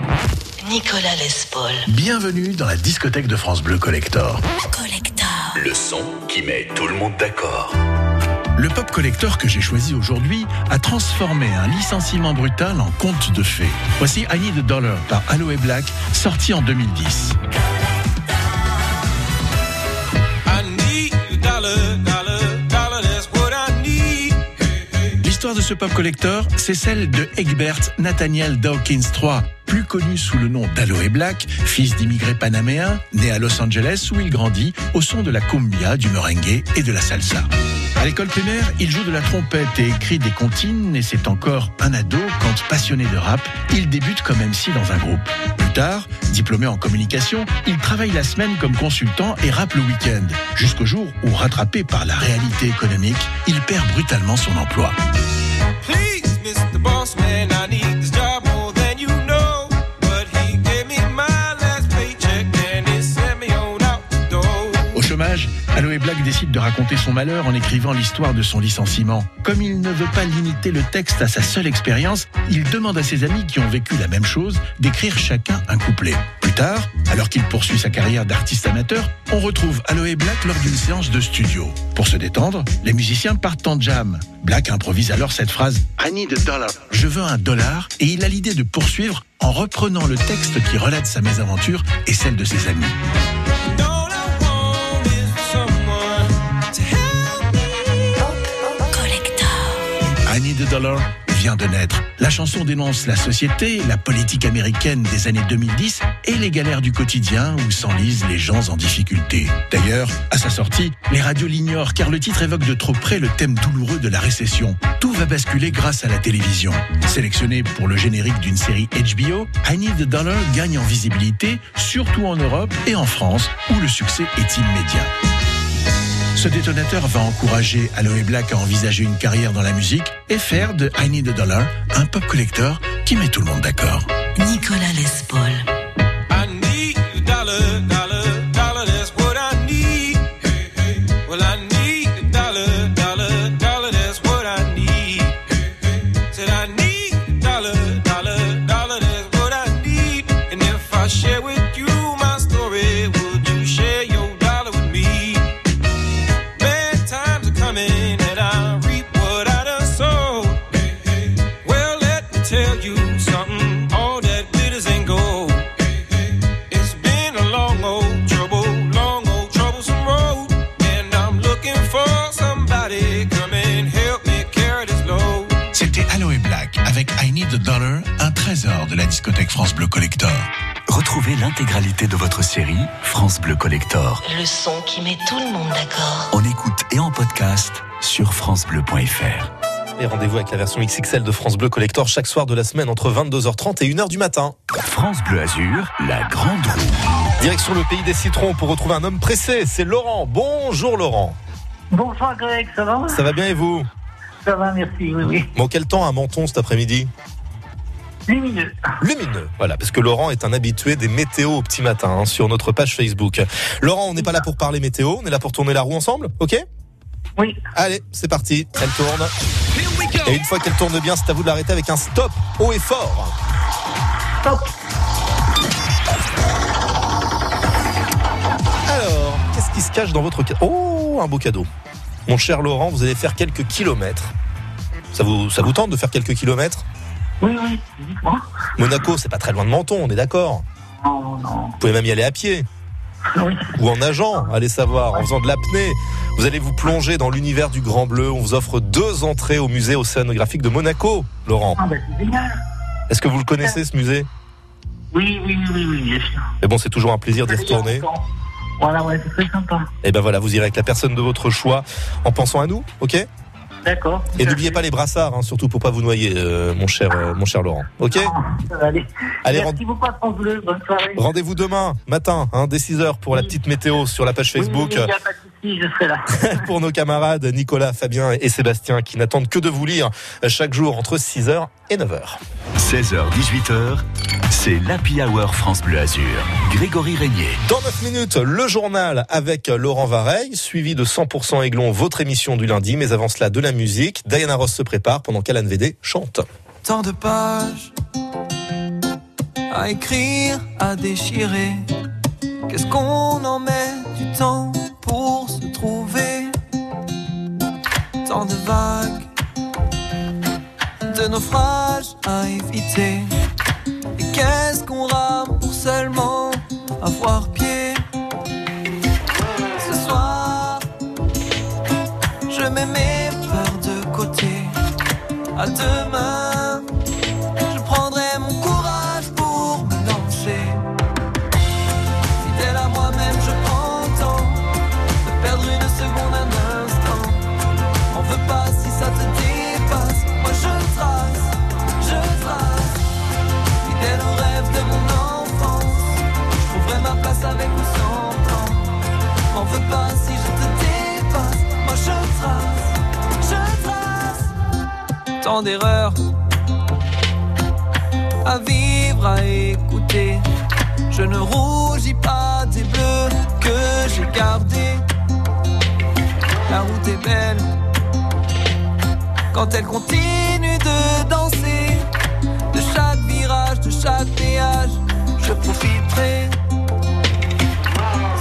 Nicolas Lespaul. Bienvenue dans la discothèque de France Bleu Collector. Collector. Le son qui met tout le monde d'accord. Le Pop Collector que j'ai choisi aujourd'hui a transformé un licenciement brutal en conte de fées. Voici I Need a Dollar par Aloe Blacc, sorti en deux mille dix. L'histoire de ce Pop Collector, c'est celle de Egbert Nathaniel Dawkins trois, plus connu sous le nom d'Aloe Blacc, fils d'immigrés panaméens, né à Los Angeles où il grandit au son de la cumbia, du merengue et de la salsa. À l'école primaire, il joue de la trompette et écrit des comptines, et c'est encore un ado quand, passionné de rap, il débute comme M C dans un groupe. Plus tard, diplômé en communication, il travaille la semaine comme consultant et rappe le week-end, jusqu'au jour où, rattrapé par la réalité économique, il perd brutalement son emploi. Please, mister Boss Man, I need this job. Aloe Blacc décide de raconter son malheur en écrivant l'histoire de son licenciement. Comme il ne veut pas limiter le texte à sa seule expérience, il demande à ses amis qui ont vécu la même chose d'écrire chacun un couplet. Plus tard, alors qu'il poursuit sa carrière d'artiste amateur, on retrouve Aloe Blacc lors d'une séance de studio. Pour se détendre, les musiciens partent en jam. Blacc improvise alors cette phrase « I need a dollar ». Je veux un dollar, et il a l'idée de poursuivre en reprenant le texte qui relate sa mésaventure et celle de ses amis. I Need a Dollar vient de naître. La chanson dénonce la société, la politique américaine des années deux mille dix et les galères du quotidien où s'enlisent les gens en difficulté. D'ailleurs, à sa sortie, les radios l'ignorent car le titre évoque de trop près le thème douloureux de la récession. Tout va basculer grâce à la télévision. Sélectionné pour le générique d'une série H B O, I Need a Dollar gagne en visibilité, surtout en Europe et en France, où le succès est immédiat. Ce détonateur va encourager Aloe Blacc à envisager une carrière dans la musique et faire de I Need a Dollar un pop collector qui met tout le monde d'accord. Nicolas Lespol. I need a dollar, dollar, dollar, that's what I need. Hey, hey. Well, I need a dollar, dollar, dollar, that's what I need. Hey, hey. Said I need a dollar, dollar, dollar, that's what I need. And if I share with you my story, would you share your dollar with me? Bad times are coming and I reap what I done sold. Hey, hey. Well, let me tell you something. C'était Aloe Blacc avec I Need a Dollar, un trésor de la discothèque France Bleu Collector. Retrouvez l'intégralité de votre série France Bleu Collector. Le son qui met tout le monde d'accord. On écoute et en podcast sur francebleu point fr. Et rendez-vous avec la version X X L de France Bleu Collector chaque soir de la semaine entre vingt-deux heures trente et une heure du matin. France Bleu Azur, la grande roue. Direction le pays des citrons pour retrouver un homme pressé, c'est Laurent. Bonjour Laurent. Bonsoir Greg, ça va ? Ça va bien et vous ? Ça va, merci, oui, oui. Bon, quel temps à Menton cet après-midi ? Lumineux. Lumineux, voilà, parce que Laurent est un habitué des météos au petit matin hein, sur notre page Facebook. Laurent, on n'est pas là pour parler météo, on est là pour tourner la roue ensemble, ok ? Oui. Allez, c'est parti, elle tourne. Et une fois qu'elle tourne bien, c'est à vous de l'arrêter avec un stop haut et fort. Stop. Alors, qu'est-ce qui se cache dans votre... Oh, un beau cadeau. Mon cher Laurent, vous allez faire quelques kilomètres. Ça vous, ça vous tente de faire quelques kilomètres ? Oui, oui, dites-moi. Monaco, c'est pas très loin de Menton, on est d'accord ? Non, non. Vous pouvez même y aller à pied. Oui. Ou en nageant, allez savoir, en faisant de l'apnée. Vous allez vous plonger dans l'univers du Grand Bleu. On vous offre deux entrées au musée océanographique de Monaco, Laurent. Ah ben, c'est génial. Est-ce que vous le connaissez, ce musée ? Oui, oui, oui, oui, bien sûr. Mais bon, c'est toujours un plaisir d'y retourner. Voilà, ouais, c'est très sympa. Et ben voilà, vous irez avec la personne de votre choix en pensant à nous, ok ? D'accord. Et n'oubliez pas les brassards, hein, surtout pour pas vous noyer, euh, mon cher, euh, mon cher Laurent. Ok ? Non, ça va aller. Allez, merci rend... beaucoup à France Bleu, bonne soirée. Rendez-vous demain matin, hein, dès six heures pour oui. la petite météo sur la page Facebook. Oui, oui, oui, il n'y a pas de souci, je serai là. Pour nos camarades Nicolas, Fabien et Sébastien qui n'attendent que de vous lire chaque jour entre six heures et neuf heures. seize heures dix-huit heures, c'est l'Happy Hour France Bleu Azur. Grégory Régnier. Dans neuf minutes, le journal avec Laurent Vareille, suivi de cent pour cent Aiglon, votre émission du lundi. Mais avant cela, de la musique. Diana Ross se prépare pendant qu'Alan V D chante. Tant de pages à écrire, à déchirer. Qu'est-ce qu'on en met du temps pour se trouver ? Tant de vagues, de naufrages à éviter. Et qu'est-ce qu'on rame pour seulement avoir pied ? Ce soir, je mets mes peurs de côté. À demain, je prendrai mon courage pour me lancer. Fidèle à moi-même, je prends le temps de perdre une seconde, un instant. On veut pas si ça te dépasse. Moi, je trace, je trace. Fidèle au rêve de mon enfance, je trouverai ma place avec ou sans plan. On veut pas si je te dépasse. Moi, je trace. Tant d'erreurs à vivre, à écouter. Je ne rougis pas des bleus que j'ai gardés. La route est belle quand elle continue de danser. De chaque virage, de chaque péage, je profiterai.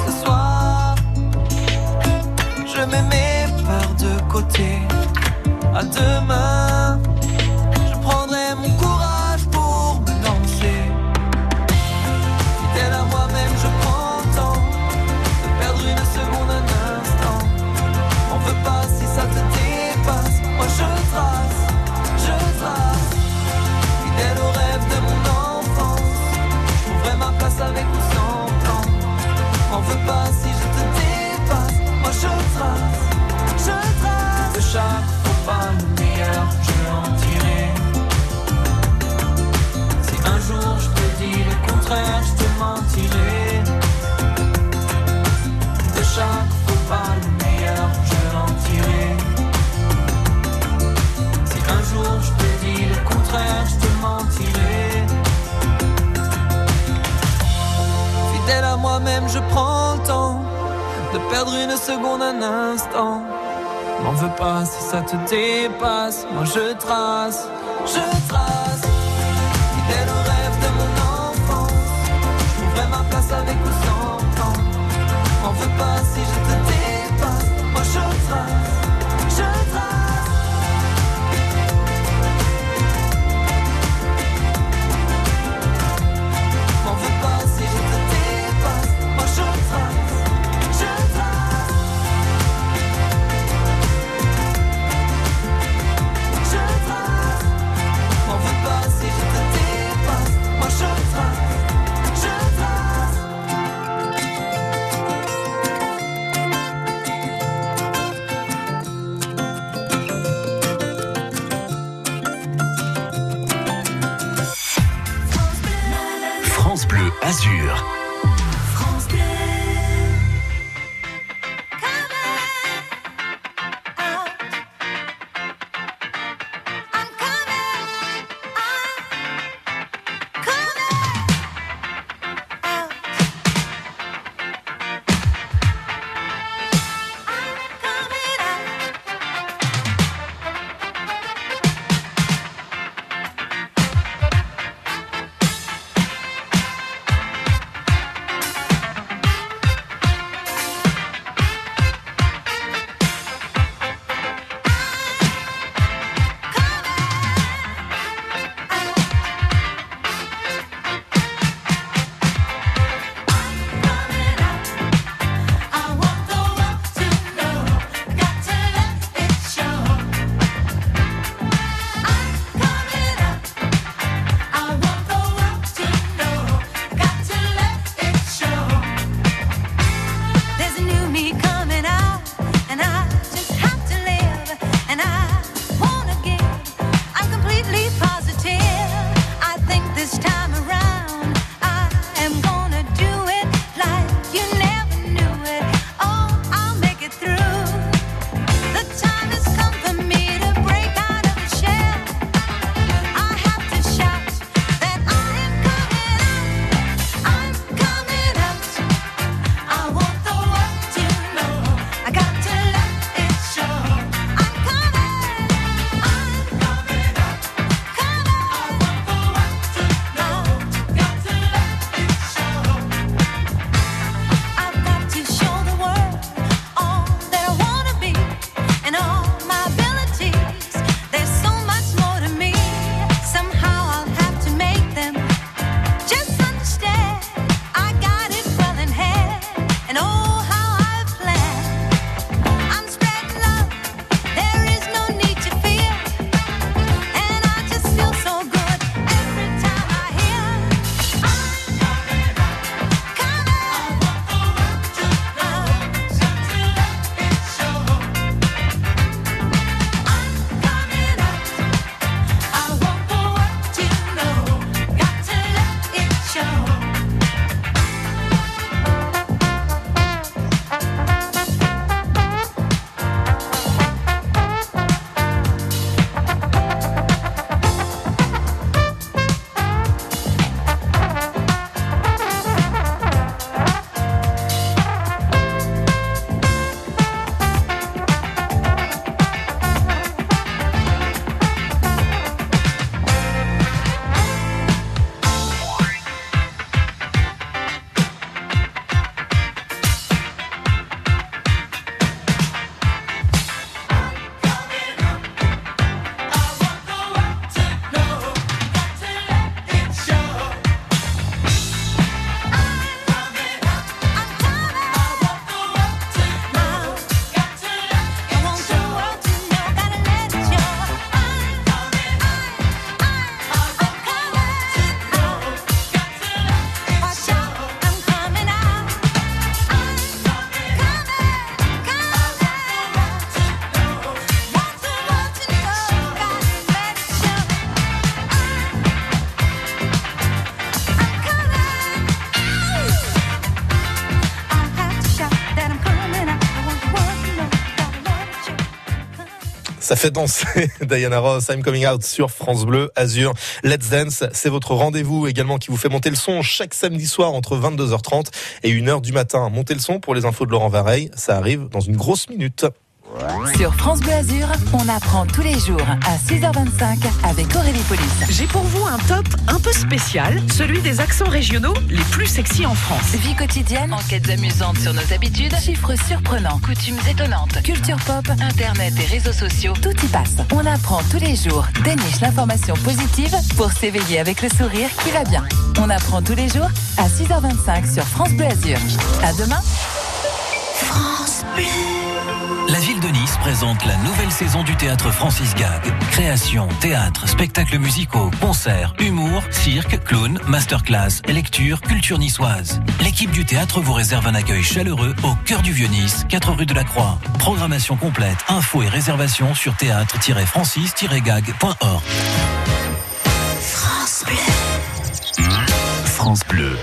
Ce soir, je mets mes peurs de côté. À demain, je prendrai mon courage pour me lancer. Fidèle à moi-même, je prends le temps de perdre une seconde, un instant. On veut pas si ça te dépasse. Moi, je trace, je trace. Fidèle au rêve de mon enfance, je trouverai ma place avec ou sans plan. On veut pas si je te dépasse. Moi, je trace, je trace. De chaque. I'm the mirror. comme je prends le temps de perdre une seconde, un instant. M'en veux pas si ça te dépasse. Moi je trace, je trace fidèle au rêve de mon enfance. Je trouverai ma place avec ou sans plan. M'en veux pas si je te dépasse. Moi je trace, je trace. Azur. Ça fait danser Diana Ross, I'm Coming Out sur France Bleu Azur. Let's Dance, c'est votre rendez-vous également qui vous fait monter le son chaque samedi soir entre vingt-deux heures trente et une heure du matin. Montez le son pour les infos de Laurent Vareille, ça arrive dans une grosse minute. Sur France Bleu Azur, on apprend tous les jours à six heures vingt-cinq avec Aurélie Police. J'ai pour vous un top un peu spécial, celui des accents régionaux les plus sexy en France. Vie quotidienne, enquêtes amusantes sur nos habitudes, chiffres surprenants, coutumes étonnantes, culture pop, internet et réseaux sociaux, tout y passe. On apprend tous les jours, déniche l'information positive pour s'éveiller avec le sourire qui va bien. On apprend tous les jours à six heures vingt-cinq sur France Bleu Azur. À demain. France Bleu. La ville de Nice présente la nouvelle saison du théâtre Francis Gag. Création, théâtre, spectacles musicaux, concerts, humour, cirque, clown, masterclass, lecture, culture niçoise. L'équipe du théâtre vous réserve un accueil chaleureux au cœur du Vieux-Nice, quatre rue de la Croix. Programmation complète, infos et réservations sur théâtre tiret francis tiret gag point org. France Bleu. France Bleu.